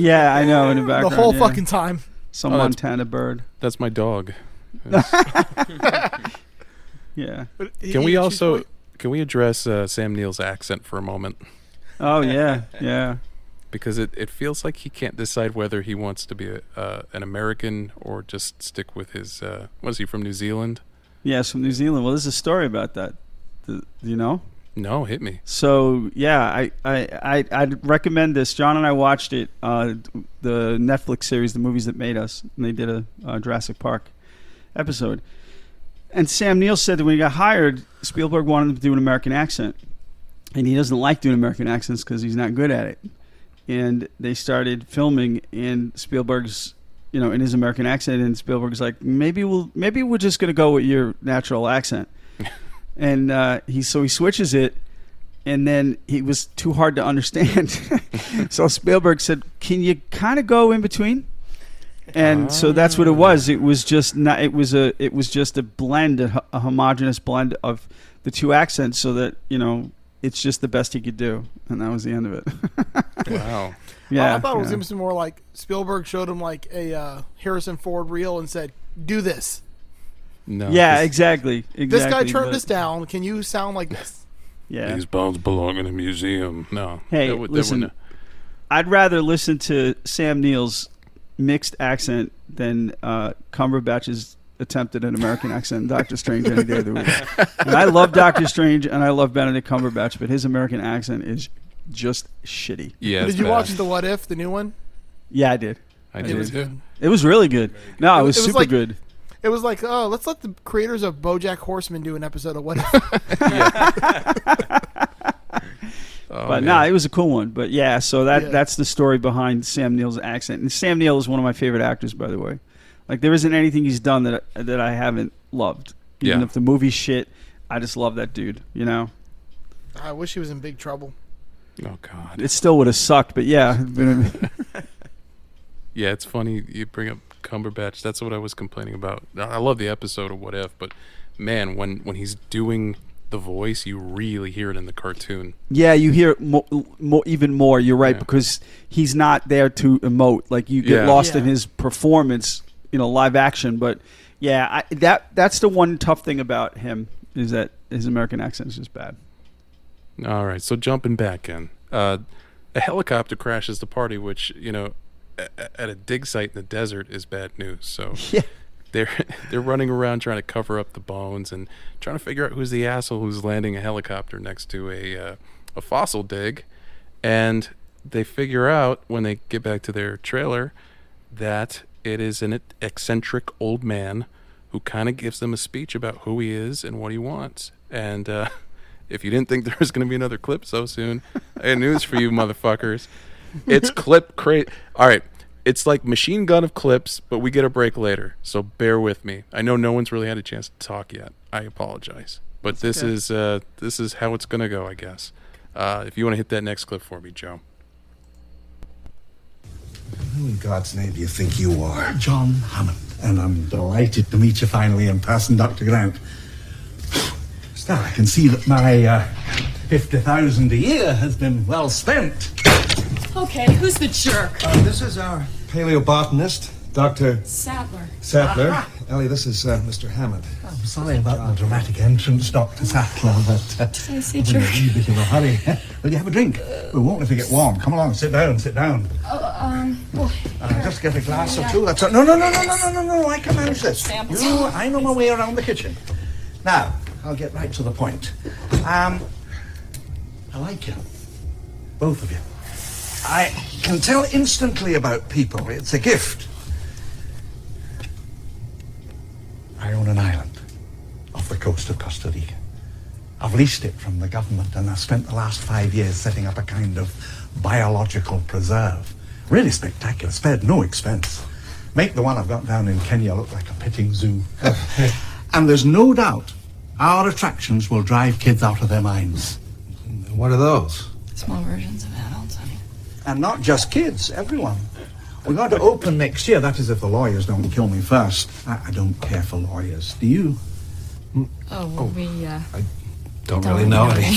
Yeah, I know, in the background. The whole yeah. fucking time. Some oh, Montana bird. That's my dog. yeah. Can we also, can we address uh, Sam Neill's accent for a moment? Oh, yeah, yeah. Because it, it feels like he can't decide whether he wants to be a, uh, an American or just stick with his, uh, what is he, from New Zealand? Yeah, from New Zealand. Well, there's a story about that. Do you know? No, hit me. So yeah, I I I'd recommend this. John and I watched it, uh, the Netflix series, The Movies That Made Us, and they did a, a Jurassic Park episode. And Sam Neill said that when he got hired, Spielberg wanted him to do an American accent, and he doesn't like doing American accents because he's not good at it. And they started filming, and Spielberg's, you know, in his American accent, and Spielberg's like, maybe we'll maybe we're just gonna go with your natural accent. And uh, he so he switches it, and then he was too hard to understand. So Spielberg said, "Can you kind of go in between?" And oh. so that's what it was. It was just not. It was a. It was just a blend, a, a homogenous blend of the two accents, so that you know it's just the best he could do. And that was the end of it. Wow. Yeah. I thought it was yeah. more like Spielberg showed him like a uh, Harrison Ford reel and said, "Do this." No, yeah, this, exactly, exactly. This guy turned but, this down. Can you sound like this? Yeah. These bones belong in a museum. No. Hey, they, they listen, I'd rather listen to Sam Neill's mixed accent than uh, Cumberbatch's attempted an American accent in Doctor Strange any day of the week. And I love Doctor Strange and I love Benedict Cumberbatch, but his American accent is just shitty. Yeah, did you bad. watch the What If, the new one? Yeah, I did. I did. It was good. It was really good. No, it was, it was super like, good. It was like, oh, let's let the creators of BoJack Horseman do an episode of What If. Oh, but no, nah, it was a cool one. But yeah, so that yeah. that's the story behind Sam Neill's accent. And Sam Neill is one of my favorite actors, by the way. Like, there isn't anything he's done that I, that I haven't loved. Even yeah. if the movie's shit, I just love that dude, you know? I wish he was in Big Trouble. Oh, God. It still would have sucked, but yeah. Yeah, it's funny you bring up Cumberbatch. That's what I was complaining about. I love the episode of What If, but, man, when, when he's doing the voice, you really hear it in the cartoon. Yeah, you hear it mo- mo- even more. You're right, yeah. because he's not there to emote. Like, you get yeah. lost yeah. in his performance, you know, live action. But yeah, I, that that's the one tough thing about him is that his American accent is just bad. All right, so jumping back in, uh, a helicopter crashes the party, which, you know, a- at a dig site in the desert is bad news. So yeah. they're they're running around trying to cover up the bones and trying to figure out who's the asshole who's landing a helicopter next to a uh, a fossil dig, and they figure out when they get back to their trailer that it is an eccentric old man who kind of gives them a speech about who he is and what he wants. And uh, if you didn't think there was going to be another clip so soon, I had news for you motherfuckers. It's clip crazy. All right. It's like machine gun of clips, but we get a break later. So bear with me. I know no one's really had a chance to talk yet. I apologize. But That's this okay. is uh, this is how it's going to go, I guess. Uh, if you want to hit that next clip for me, Joe. Who in God's name do you think you are? John Hammond. And I'm delighted to meet you finally in person, Doctor Grant. Still, I can see that my uh, fifty thousand dollars a year has been well spent. Okay, who's the jerk? Uh, this is our paleobotanist, Doctor Sattler. Sattler. Uh-huh. Ellie, this is uh, Mister Hammond. I'm sorry about John. the dramatic entrance, Doctor Sattler, but... Uh, Did I say I'm jerk? I'm in a bit of a hurry. Will you have a drink? Uh, we won't if we get warm. Come along, sit down, sit down. Oh, um... Well, uh, just get a glass yeah. or two. That's all. No, no, no, no, no, no, no, I can manage this. Samples. You, I know my way around the kitchen. Now, I'll get right to the point. Um, I like you. Both of you. I can tell instantly about people. It's a gift. I own an island off the coast of Costa Rica. I've leased it from the government, and I've spent the last five years setting up a kind of biological preserve. Really spectacular, spared no expense. Make the one I've got down in Kenya look like a petting zoo. And there's no doubt our attractions will drive kids out of their minds. What are those? Small versions of adults, honey. And not just kids, everyone. We're going to open next year. That is, if the lawyers don't kill me first. I, I don't care for lawyers. Do you? Mm. Oh, well, oh, we, uh... I don't, don't really know any. Really.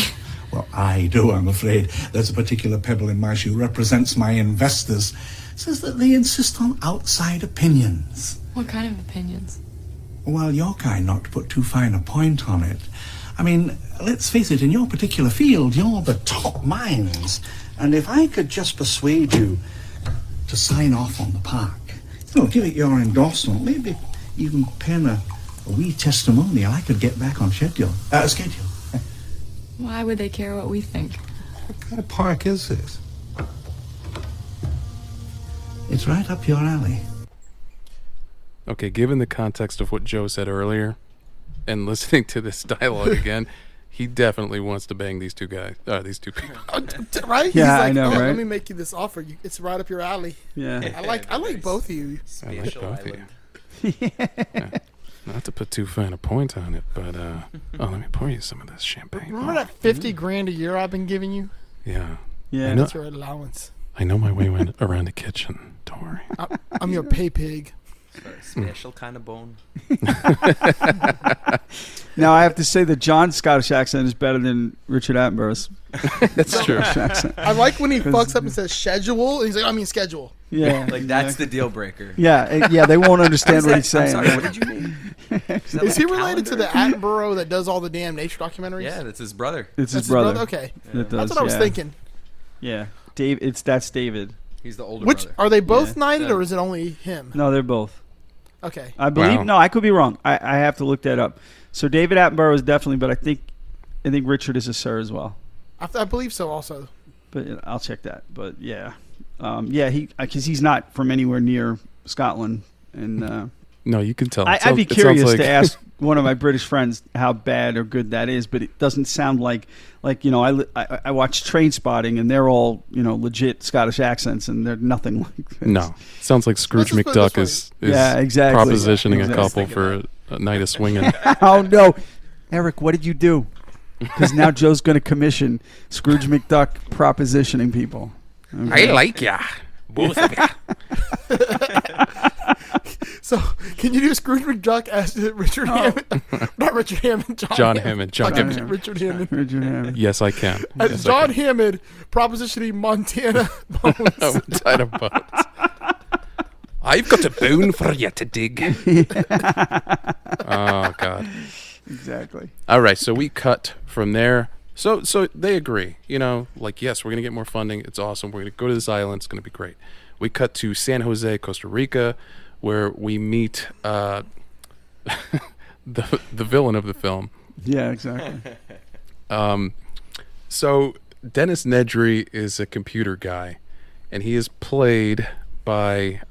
Well, I do, I'm afraid. There's a particular pebble in my shoe, represents my investors. Says that they insist on outside opinions. What kind of opinions? Well, your kind, not to put too fine a point on it. I mean, let's face it, in your particular field, you're the top minds. And if I could just persuade you to sign off on the park. You know, give it your endorsement. Maybe even pen a, a wee testimonial. I could get back on schedule. Uh, schedule. Why would they care what we think? What kind of park is this? It's right up your alley. Okay, given the context of what Joe said earlier, and listening to this dialogue again, he definitely wants to bang these two guys. Uh, these two people, right? Yeah, like, I know, oh, right? Let me make you this offer. You, it's right up your alley. Yeah, I like, I like both of you. I like both of you. Yeah. Not to put too fine a point on it, but uh, oh, let me pour you some of this champagne. Remember oh. that fifty grand a year I've been giving you? Yeah, yeah, that's your allowance. I know my way around the kitchen. Don't worry. I, I'm your pay pig. Special mm. kind of bone. Now I have to say that John's Scottish accent is better than Richard Attenborough's. That's true. I like when he fucks up and says schedule. And he's like, I mean schedule. Yeah, like that's yeah. the deal breaker. Yeah, it, yeah, they won't understand what he's saying. I'm sorry, what did you mean? Is, is like he related to the Attenborough that does all the damn nature documentaries? Yeah, that's his brother. It's that's his brother. His brother? Okay, yeah. That does, that's what yeah. I was thinking. Yeah, Dave. It's that's David. He's the older. Which brother. Are they both yeah. knighted, yeah. or is it only him? No, they're both. Okay. I believe. Wow. No, I could be wrong. I, I have to look that up. So David Attenborough is definitely, but I think, I think Richard is a sir as well. I, I believe so, also. But I'll check that. But yeah, um, yeah, he because he's not from anywhere near Scotland, and uh, no, you can tell. I, I'd be curious like... to ask one of my British friends how bad or good that is, but it doesn't sound like like you know I I, I watch Trainspotting and they're all you know legit Scottish accents and they're nothing like this. No, sounds like Scrooge McDuck is, is yeah exactly propositioning exactly. a couple for that. a night of swinging. Oh no, Eric, what did you do? Because now Joe's going to commission Scrooge McDuck propositioning people. Okay. I like ya. Both of ya. So, can you do Scrooge McDuck as Richard oh. Hammond? Not Richard Hammond. John, John Hammond. John Hammond. Hammond. Richard Hammond. Richard Hammond. Yes, I can. As yes, John I can. Hammond propositioning Montana Bones. Montana Bones. I've got a bone for you to dig. Yeah. Oh, God. Exactly. All right, so we cut from there. So so they agree, you know, like, yes, we're going to get more funding. It's awesome. We're going to go to this island. It's going to be great. We cut to San Jose, Costa Rica, where we meet uh, the the villain of the film. Yeah, exactly. um, So Dennis Nedry is a computer guy, and he is played by...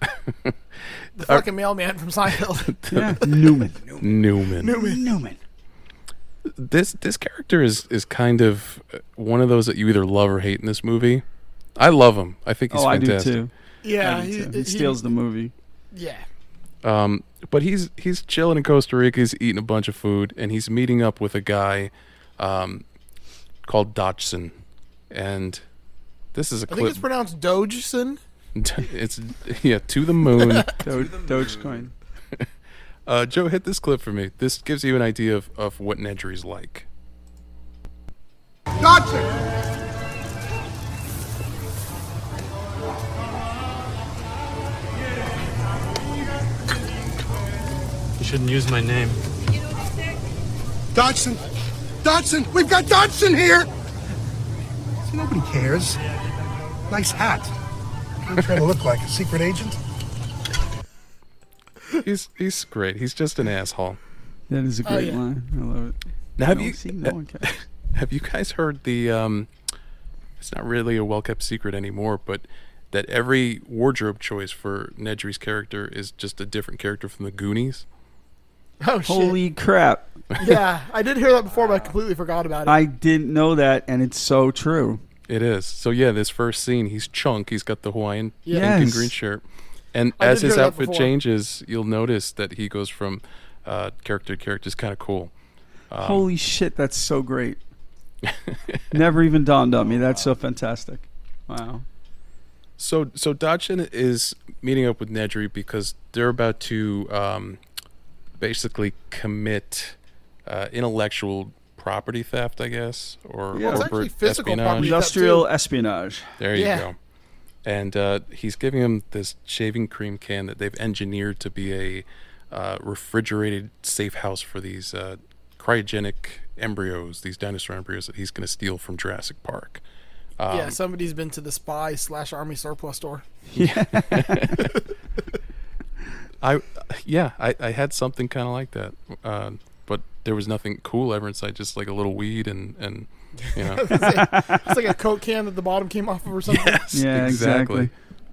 the fucking mailman from Seinfeld. Yeah. Newman. Newman. Newman. Newman. This this character is, is kind of one of those that you either love or hate in this movie. I love him. I think he's oh, fantastic. I do too. Yeah, I do he, too. he steals he, the movie. Yeah. Um, but he's he's chilling in Costa Rica. He's eating a bunch of food, and he's meeting up with a guy, um, called Dodgson, and this is a. I clip. think it's pronounced Dodgson. It's yeah to the moon. Do- Dogecoin. Uh, Joe, hit this clip for me. This gives you an idea of, of what Nedry's like. Dodson! You shouldn't use my name. Dodson! Dodson! We've got Dodson here! See, nobody cares. Nice hat. You're trying to look like a secret agent. He's he's great. He's just an asshole. That is a great oh, yeah. line. I love it. Now, have you seen no one cares. Have you guys heard the? Um, it's not really a well-kept secret anymore, but that every wardrobe choice for Nedry's character is just a different character from the Goonies. Oh, shit. Holy crap! Yeah, I did hear that before, but I completely forgot about it. I didn't know that, and it's so true. It is. So yeah, this first scene, he's Chunk. He's got the Hawaiian yes. pink and green shirt. And I as his outfit changes, you'll notice that he goes from uh, character to character. It's kind of cool. Um, Holy shit, that's so great. Never even dawned on me. That's so fantastic. Wow. So so Dodgson is meeting up with Nedry because they're about to um, basically commit uh, intellectual property theft, I guess, or yeah, corporate physical espionage. Industrial espionage. There you yeah. go. And uh, he's giving him this shaving cream can that they've engineered to be a uh, refrigerated safe house for these uh, cryogenic embryos, these dinosaur embryos that he's going to steal from Jurassic Park. Um, yeah, somebody's been to the spy slash army surplus store. Yeah, I yeah, I, I had something kind of like that, uh, but there was nothing cool ever inside, just like a little weed and. and You know. It's, like, it's like a Coke can that the bottom came off of or something. Yes, yeah, exactly. exactly.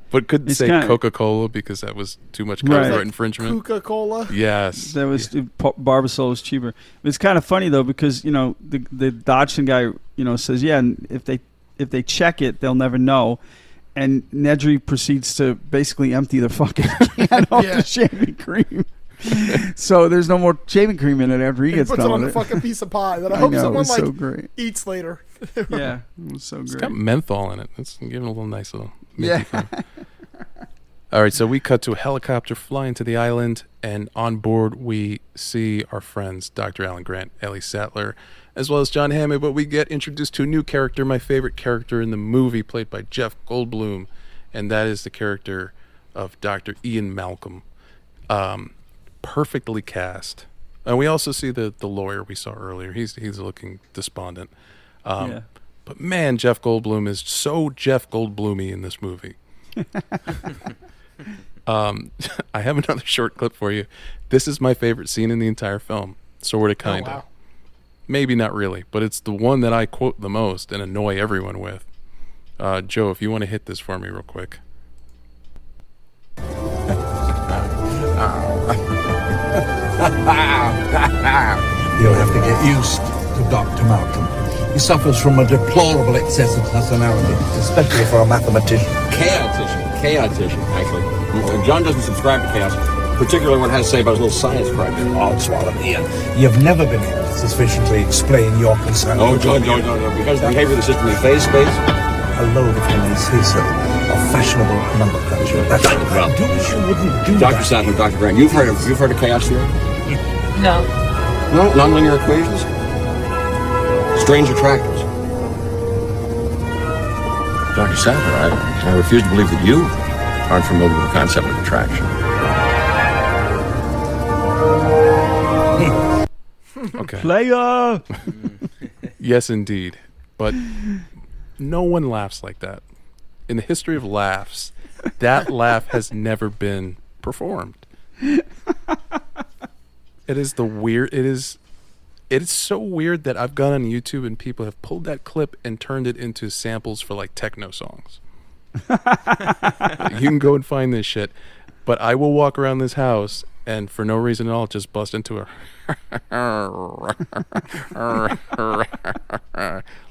But couldn't it's say kinda... Coca-Cola because that was too much copyright right. infringement. Coca-Cola. Yes, that was yeah. Barbasol was cheaper. It's kind of funny though because you know the the Dodgson guy you know says yeah and if they if they check it they'll never know. And Nedry proceeds to basically empty the fucking can off yeah. the shaving cream. So there's no more shaving cream in it after he gets done. Puts it on a fucking piece of pie that I, I hope know, someone so like great. eats later. Yeah, it was so great. It's got menthol in it. It's giving it a little nice little. Yeah. All right, so we cut to a helicopter flying to the island, and on board we see our friends Doctor Alan Grant, Ellie Sattler, as well as John Hammond. But we get introduced to a new character, my favorite character in the movie, played by Jeff Goldblum, and that is the character of Doctor Ian Malcolm. Um. Perfectly cast, and we also see the the lawyer we saw earlier. He's he's looking despondent, um, yeah. but man, Jeff Goldblum is so Jeff Goldblumy in this movie. um, I have another short clip for you. This is my favorite scene in the entire film, sort of, kind of. Oh, wow. Maybe not really, but it's the one that I quote the most and annoy everyone with. Uh, Joe, if you want to hit this for me real quick. You'll have to get used to Doctor Malcolm. He suffers from a deplorable excess of personality, especially for a mathematician. Chaotician. Chaotician, actually. John doesn't subscribe to chaos. Particularly what it has to say about his little science project. Oh, it's swallowed Ian. You've never been able to sufficiently explain your concern. Oh, John, no, no, no, because the behavior of the system in phase space. A load of say-so, a fashionable number cruncher. That's Doctor Brown. I wish you wouldn't do Doctor that. Doctor Sattler, Doctor Grant, you've heard of, you've heard of chaos theory? No. No? Nonlinear equations? Strange attractors. Doctor Sattler, I, I refuse to believe that you aren't familiar with the concept of attraction. Okay. Player. Yes, indeed. But no one laughs like that. In the history of laughs, that laugh has never been performed. It is the weird. It is. It is so weird that I've gone on YouTube and people have pulled that clip and turned it into samples for like techno songs. You can go and find this shit. But I will walk around this house and for no reason at all, just bust into a...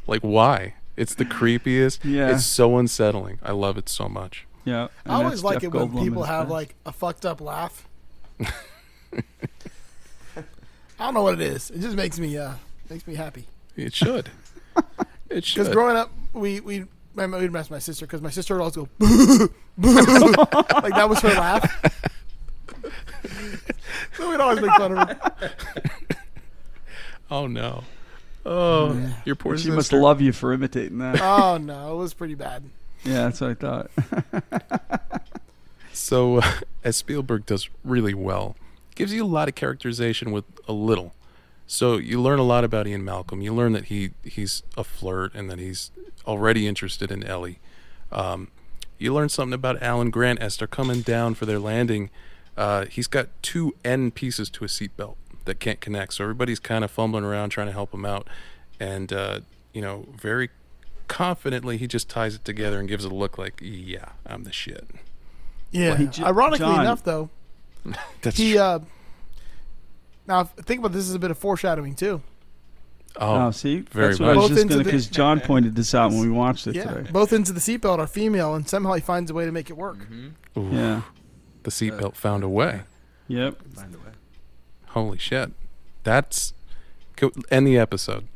Like, why? It's the creepiest. Yeah. It's so unsettling. I love it so much. Yeah. I always like Jeff it Goldblum when people have, like, a fucked up laugh. I don't know what it is. It just makes me uh, makes me happy. It should. It should. Because growing up, we... we I would mess my sister because my sister would always go, boo, boo. Like that was her laugh. So we'd always make fun of her. Oh no! Oh, yeah. Your poor. She sister. Must love you for imitating that. Oh no, it was pretty bad. Yeah, that's what I thought. So, uh, as Spielberg does really well, gives you a lot of characterization with a little. So you learn a lot about Ian Malcolm. You learn that he he's a flirt and that he's already interested in Ellie. Um, you learn something about Alan Grant as they're coming down for their landing. Uh, he's got two end pieces to a seatbelt that can't connect, so everybody's kind of fumbling around trying to help him out. And uh, you know, very confidently, he just ties it together and gives it a look like, "Yeah, I'm the shit." Yeah. Well, he j- Ironically John. enough, though, that's he. True. Uh, Now, think about this, this is a bit of foreshadowing, too. Oh, oh see? Very much. Well. Because John pointed this out when we watched it yeah, today. Both ends of the seatbelt are female, and somehow he finds a way to make it work. Mm-hmm. Yeah. The seatbelt uh, found a way. Yep. Find a way. Holy shit. That's... End the episode.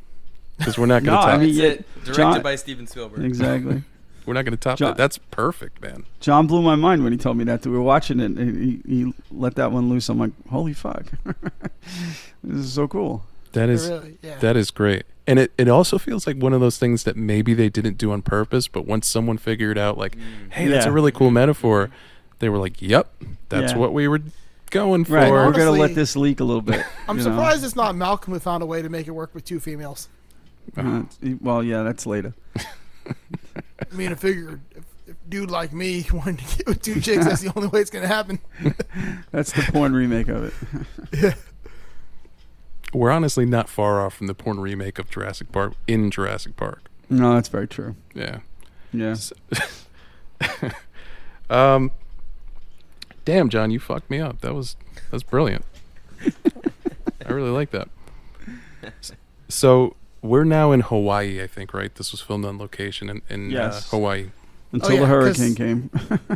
Because we're not going to no, top I mean, it. Directed John, by Steven Spielberg. Exactly. We're not going to top John, that. That's perfect, man. John blew my mind when he told me that. We were watching it, and he, he let that one loose. I'm like, holy fuck. This is so cool. That is really, yeah. that is great. And it, it also feels like one of those things that maybe they didn't do on purpose, but once someone figured out, like, mm. hey, yeah. that's a really cool metaphor, they were like, yep, that's yeah. what we were going for. Right. Honestly, we're going to let this leak a little bit. I'm you surprised know? It's not Malcolm who found a way to make it work with two females. Uh-huh. Uh, well, yeah, that's later. I mean, I figured if a dude like me wanted to get with two chicks, that's the only way it's going to happen. That's the porn remake of it. Yeah. We're honestly not far off from the porn remake of Jurassic Park in Jurassic Park. No, that's very true. Yeah. Yeah. So, um, damn, John, you fucked me up. That was, that was brilliant. I really like that. So... We're now in Hawaii, I think, right? This was filmed on location in, in yes. uh, Hawaii. Until oh, yeah, the hurricane came.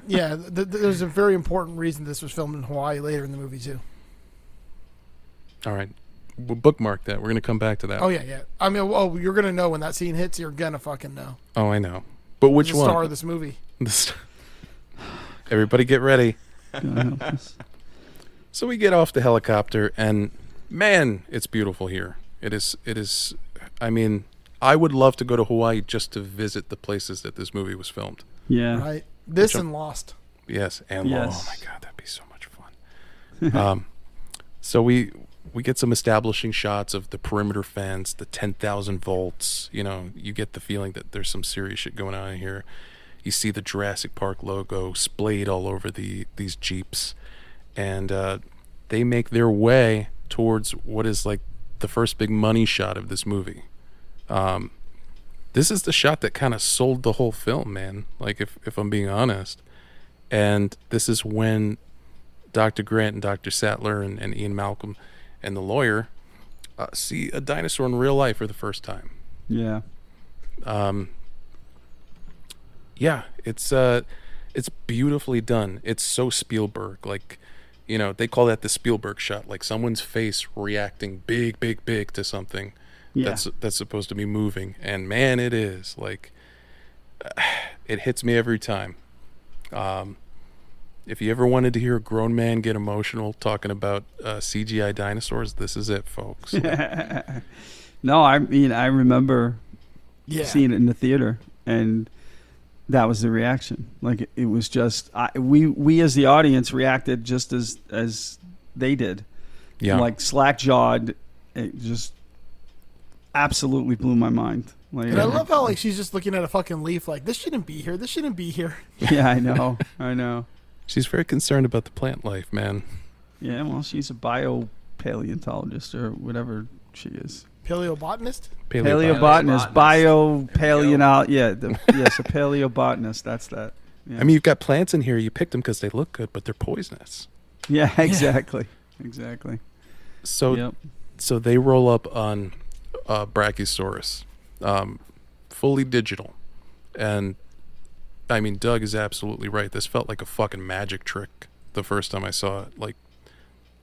Yeah, th- th- there's a very important reason this was filmed in Hawaii later in the movie, too. All right. We'll bookmark that. We're going to come back to that. Oh, yeah, yeah. I mean, oh, you're going to know when that scene hits. You're going to fucking know. Oh, I know. But which the one? The star of this movie. Star- Everybody get ready. So we get off the helicopter, and man, it's beautiful here. It is. It is... I mean, I would love to go to Hawaii just to visit the places that this movie was filmed. Yeah. Right. This and Lost. Yes, and yes. Lost. Oh, my God, that'd be so much fun. um, so we we get some establishing shots of the perimeter fence, the ten thousand volts. You know, you get the feeling that there's some serious shit going on in here. you see the Jurassic Park logo splayed all over the these Jeeps, and uh, they make their way towards what is like the first big money shot of this movie. Um, this is the shot that kind of sold the whole film, man. Like, if, if I'm being honest. And this is when Doctor Grant and Doctor Sattler and, and Ian Malcolm and the lawyer uh, see a dinosaur in real life for the first time. Yeah. Um. Yeah, it's uh, it's beautifully done. It's so Spielberg. Like, you know, they call that the Spielberg shot. Like someone's face reacting big, big, big to something yeah. that's that's supposed to be moving. And man, it is. Like, it hits me every time. Um, if you ever wanted to hear a grown man get emotional talking about uh, C G I dinosaurs, this is it, folks. Like, no, I mean, I remember yeah. seeing it in the theater, and that was the reaction. Like, it, it was just I, we we as the audience reacted just as as they did. Yeah, like slack jawed. It just absolutely blew my mind. Like, and I love how like she's just looking at a fucking leaf. Like, this shouldn't be here. This shouldn't be here. Yeah, I know. I know. She's very concerned about the plant life, man. Yeah, well, she's a biopaleontologist or whatever she is. Paleobotanist? Paleobotanist. Paleobotanist. Biopaleontologist. Yeah, the, yes, a paleobotanist. That's that. Yeah. I mean, you've got plants in here. You picked them because they look good, but they're poisonous. Yeah, exactly. Yeah. Exactly. So yep. so they roll up on uh, Brachiosaurus, um, fully digital. And, I mean, Doug is absolutely right. This felt like a fucking magic trick the first time I saw it. Like,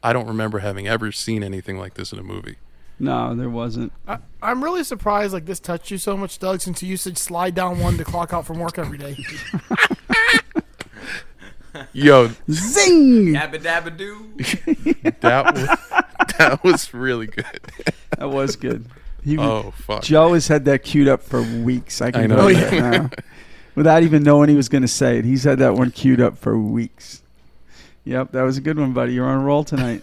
I don't remember having ever seen anything like this in a movie. No, there wasn't. I, I'm really surprised like this touched you so much, Doug, since you used to slide down one to clock out from work every day. Yo. Zing! Dabba dabba doo. That was, that was really good. That was good. He, oh, fuck. Joe has had that queued up for weeks. I can I know that now. Without even knowing he was going to say it. He's had that one queued up for weeks. Yep, that was a good one, buddy. You're on a roll tonight.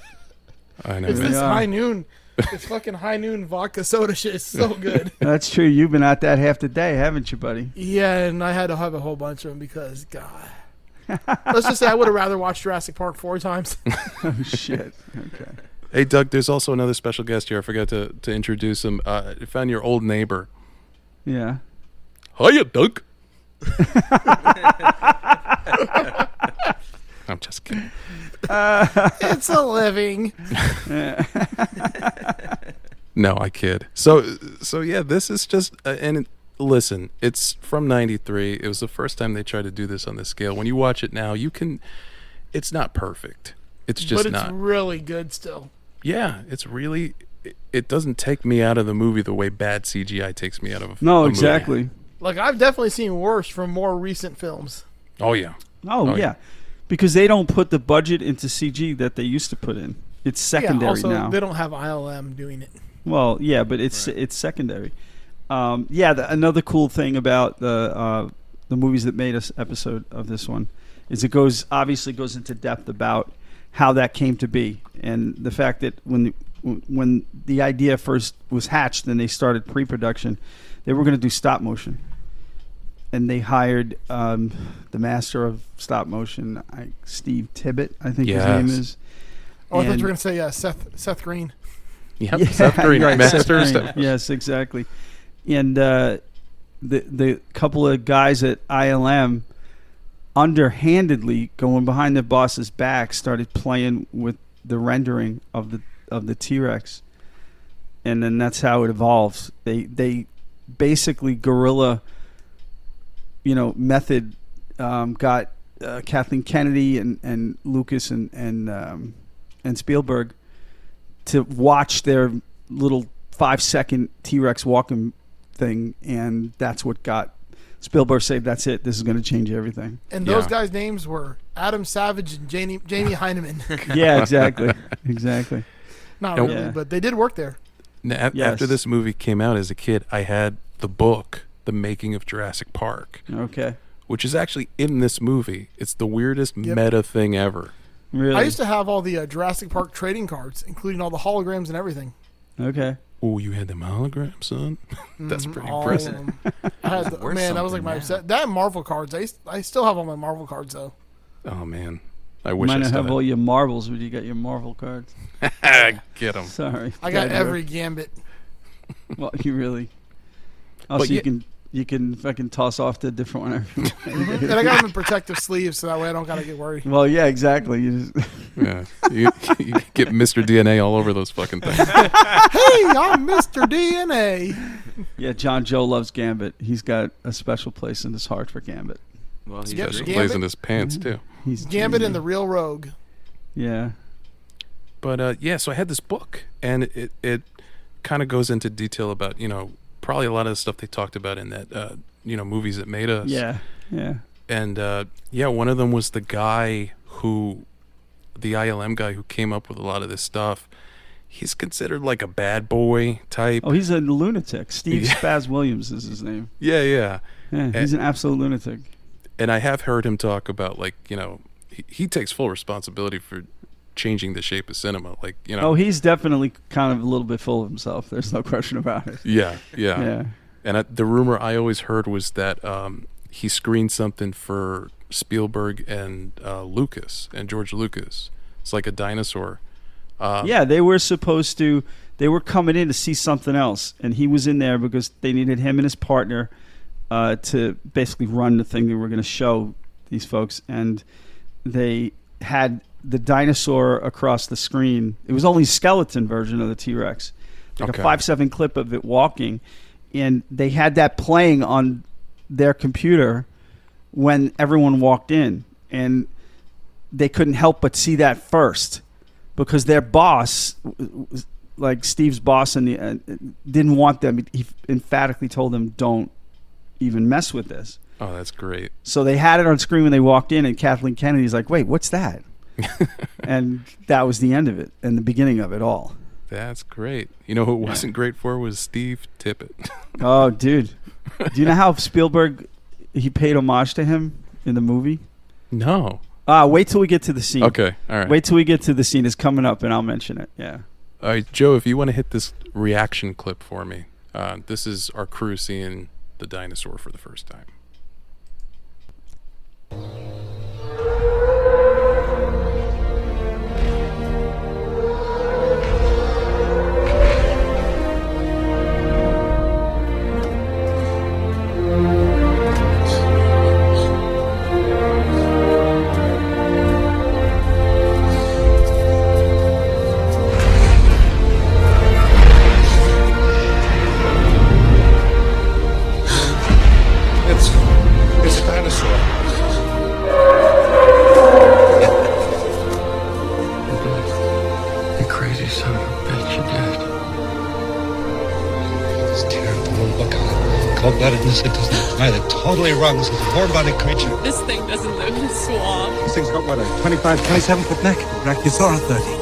I know. It's this high noon. This fucking high noon vodka soda shit is so good. That's true. You've been out that half the day, haven't you, buddy? Yeah, and I had to have a whole bunch of them because, God. Let's just say I would have rather watched Jurassic Park four times. Oh, shit. Okay. Hey, Doug, there's also another special guest here. I forgot to, to introduce him. Uh, I found your old neighbor. Yeah. Hiya, Doug. I'm just kidding. Uh, it's a living. No, I kid. So, so yeah, this is just, uh, and it, listen, it's from ninety-three. It was the first time they tried to do this on this scale. When you watch it now, you can, it's not perfect. It's just not. But it's not. Really good still. Yeah, it's really, it, it doesn't take me out of the movie the way bad C G I takes me out of a, no, a exactly. movie. No, exactly. Like, I've definitely seen worse from more recent films. Oh, yeah. Oh, oh yeah. yeah. Because they don't put the budget into C G that they used to put in. It's secondary yeah, also, now. They don't have I L M doing it. Well, yeah, but it's right. it's secondary. Um, yeah, the, another cool thing about the uh, the movies that made us episode of this one is it goes obviously goes into depth about how that came to be and the fact that when the, when the idea first was hatched and they started pre-production, they were going to do stop motion. And they hired um, the master of stop motion, I, Steve Tibbett, I think yes. his name is. Oh, and I thought you were going to say yeah, Seth Seth Green. Yep, yeah, Seth Green, right, master of stop motion. Yes, exactly. And uh, the the couple of guys at I L M, underhandedly going behind the boss's back, started playing with the rendering of the of the T Rex, and then that's how it evolves. They they basically guerrilla. You know, method um, got uh, Kathleen Kennedy and, and Lucas and and, um, and Spielberg to watch their little five second T Rex walking thing, and that's what got Spielberg said, "That's it. This is going to change everything." And those yeah. guys' names were Adam Savage and Jamie Jamie Heineman. Yeah, exactly, exactly. Not really, yeah. but they did work there. Now, yes. After this movie came out, as a kid, I had the book. The Making of Jurassic Park. Okay. Which is actually in this movie. It's the weirdest yep. meta thing ever. Really? I used to have all the uh, Jurassic Park trading cards, including all the holograms and everything. Okay. Oh, you had them holograms, son? That's pretty All impressive. I had the, man, that was like my upset. That Marvel cards. I, I still have all my Marvel cards, though. Oh, man. I wish I still had. You might not have all your Marvels, but you got your Marvel cards. Get them. Sorry. I got every Gambit. Well, you really. Also, but you, you can you can fucking toss off the different one. And I got them in protective sleeves, so that way I don't got to get worried. Well, yeah, exactly. You just yeah, you, you get Mister D N A all over those fucking things. Hey, I'm Mister D N A. Yeah, John Joe loves Gambit. He's got a special place in his heart for Gambit. Well, he's got a special place in his pants, mm-hmm. too. He's Gambit and the real Rogue. Yeah. But, uh, yeah, so I had this book, and it, it kind of goes into detail about, you know, probably a lot of the stuff they talked about in that, uh, you know, movies that made us. Yeah, yeah. And, uh, yeah, one of them was the guy who, the I L M guy who came up with a lot of this stuff. He's considered like a bad boy type. Oh, he's a lunatic. Steve yeah. Spaz Williams is his name. Yeah, yeah. Yeah, he's and, an absolute lunatic. And I have heard him talk about, like, you know, he, he takes full responsibility for changing the shape of cinema, like, you know. Oh, he's definitely kind of a little bit full of himself. There's no question about it. Yeah, yeah, yeah. And I, the rumor I always heard was that um, he screened something for Spielberg and uh, Lucas and George Lucas. It's like a dinosaur. Um, yeah, they were supposed to. They were coming in to see something else, and he was in there because they needed him and his partner uh, to basically run the thing they were going to show these folks, and they had the dinosaur across the screen. It was only a skeleton version of the T Rex, like okay. a five seven clip of it walking, and they had that playing on their computer when everyone walked in, and they couldn't help but see that first because their boss, like Steve's boss, and the, uh, didn't want them. He emphatically told them, "Don't even mess with this." Oh, that's great. So they had it on screen when they walked in, and Kathleen Kennedy's like, "Wait, what's that?" And that was the end of it and the beginning of it all. That's great. You know who it wasn't yeah. great for was Steve Tippett. Oh, dude. Do you know how Spielberg, he paid homage to him in the movie? No. Uh, wait till we get to the scene. Okay, all right. Wait till we get to the scene. It's coming up, and I'll mention it, yeah. All right, Joe, if you want to hit this reaction clip for me. Uh, this is our crew seeing the dinosaur for the first time. It doesn't apply. It totally runs. It's a warm-bodied creature. This thing doesn't live in a swamp. This thing's got, what, a twenty-five, twenty-seven foot neck? Brachiosaurus thirty.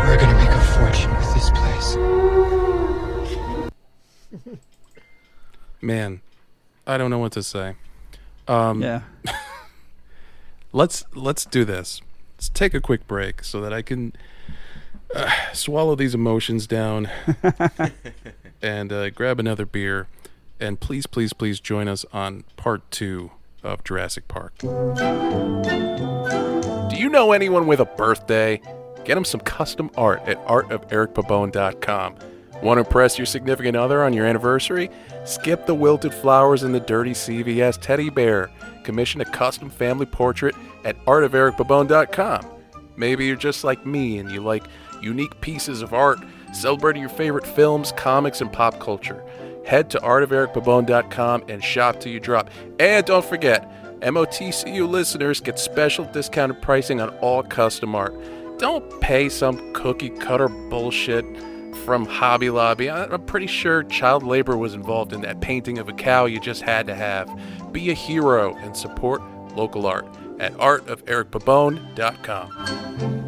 We're gonna make a fortune with this place. Man, I don't know what to say. Um, yeah. let's let's do this. Let's take a quick break so that I can uh, swallow these emotions down and uh, grab another beer. And please, please, please join us on part two of Jurassic Park. Do you know anyone with a birthday? Get them some custom art at art of eric pabone dot com. Want to impress your significant other on your anniversary? Skip the wilted flowers and the dirty C V S teddy bear. Commission a custom family portrait at art of eric pabone dot com. Maybe you're just like me and you like unique pieces of art, celebrating your favorite films, comics, and pop culture. Head to art of eric pabone dot com and shop till you drop. And don't forget, M O T C U listeners get special discounted pricing on all custom art. Don't pay some cookie-cutter bullshit from Hobby Lobby. I'm pretty sure child labor was involved in that painting of a cow you just had to have. Be a hero and support local art at art of eric pabone dot com.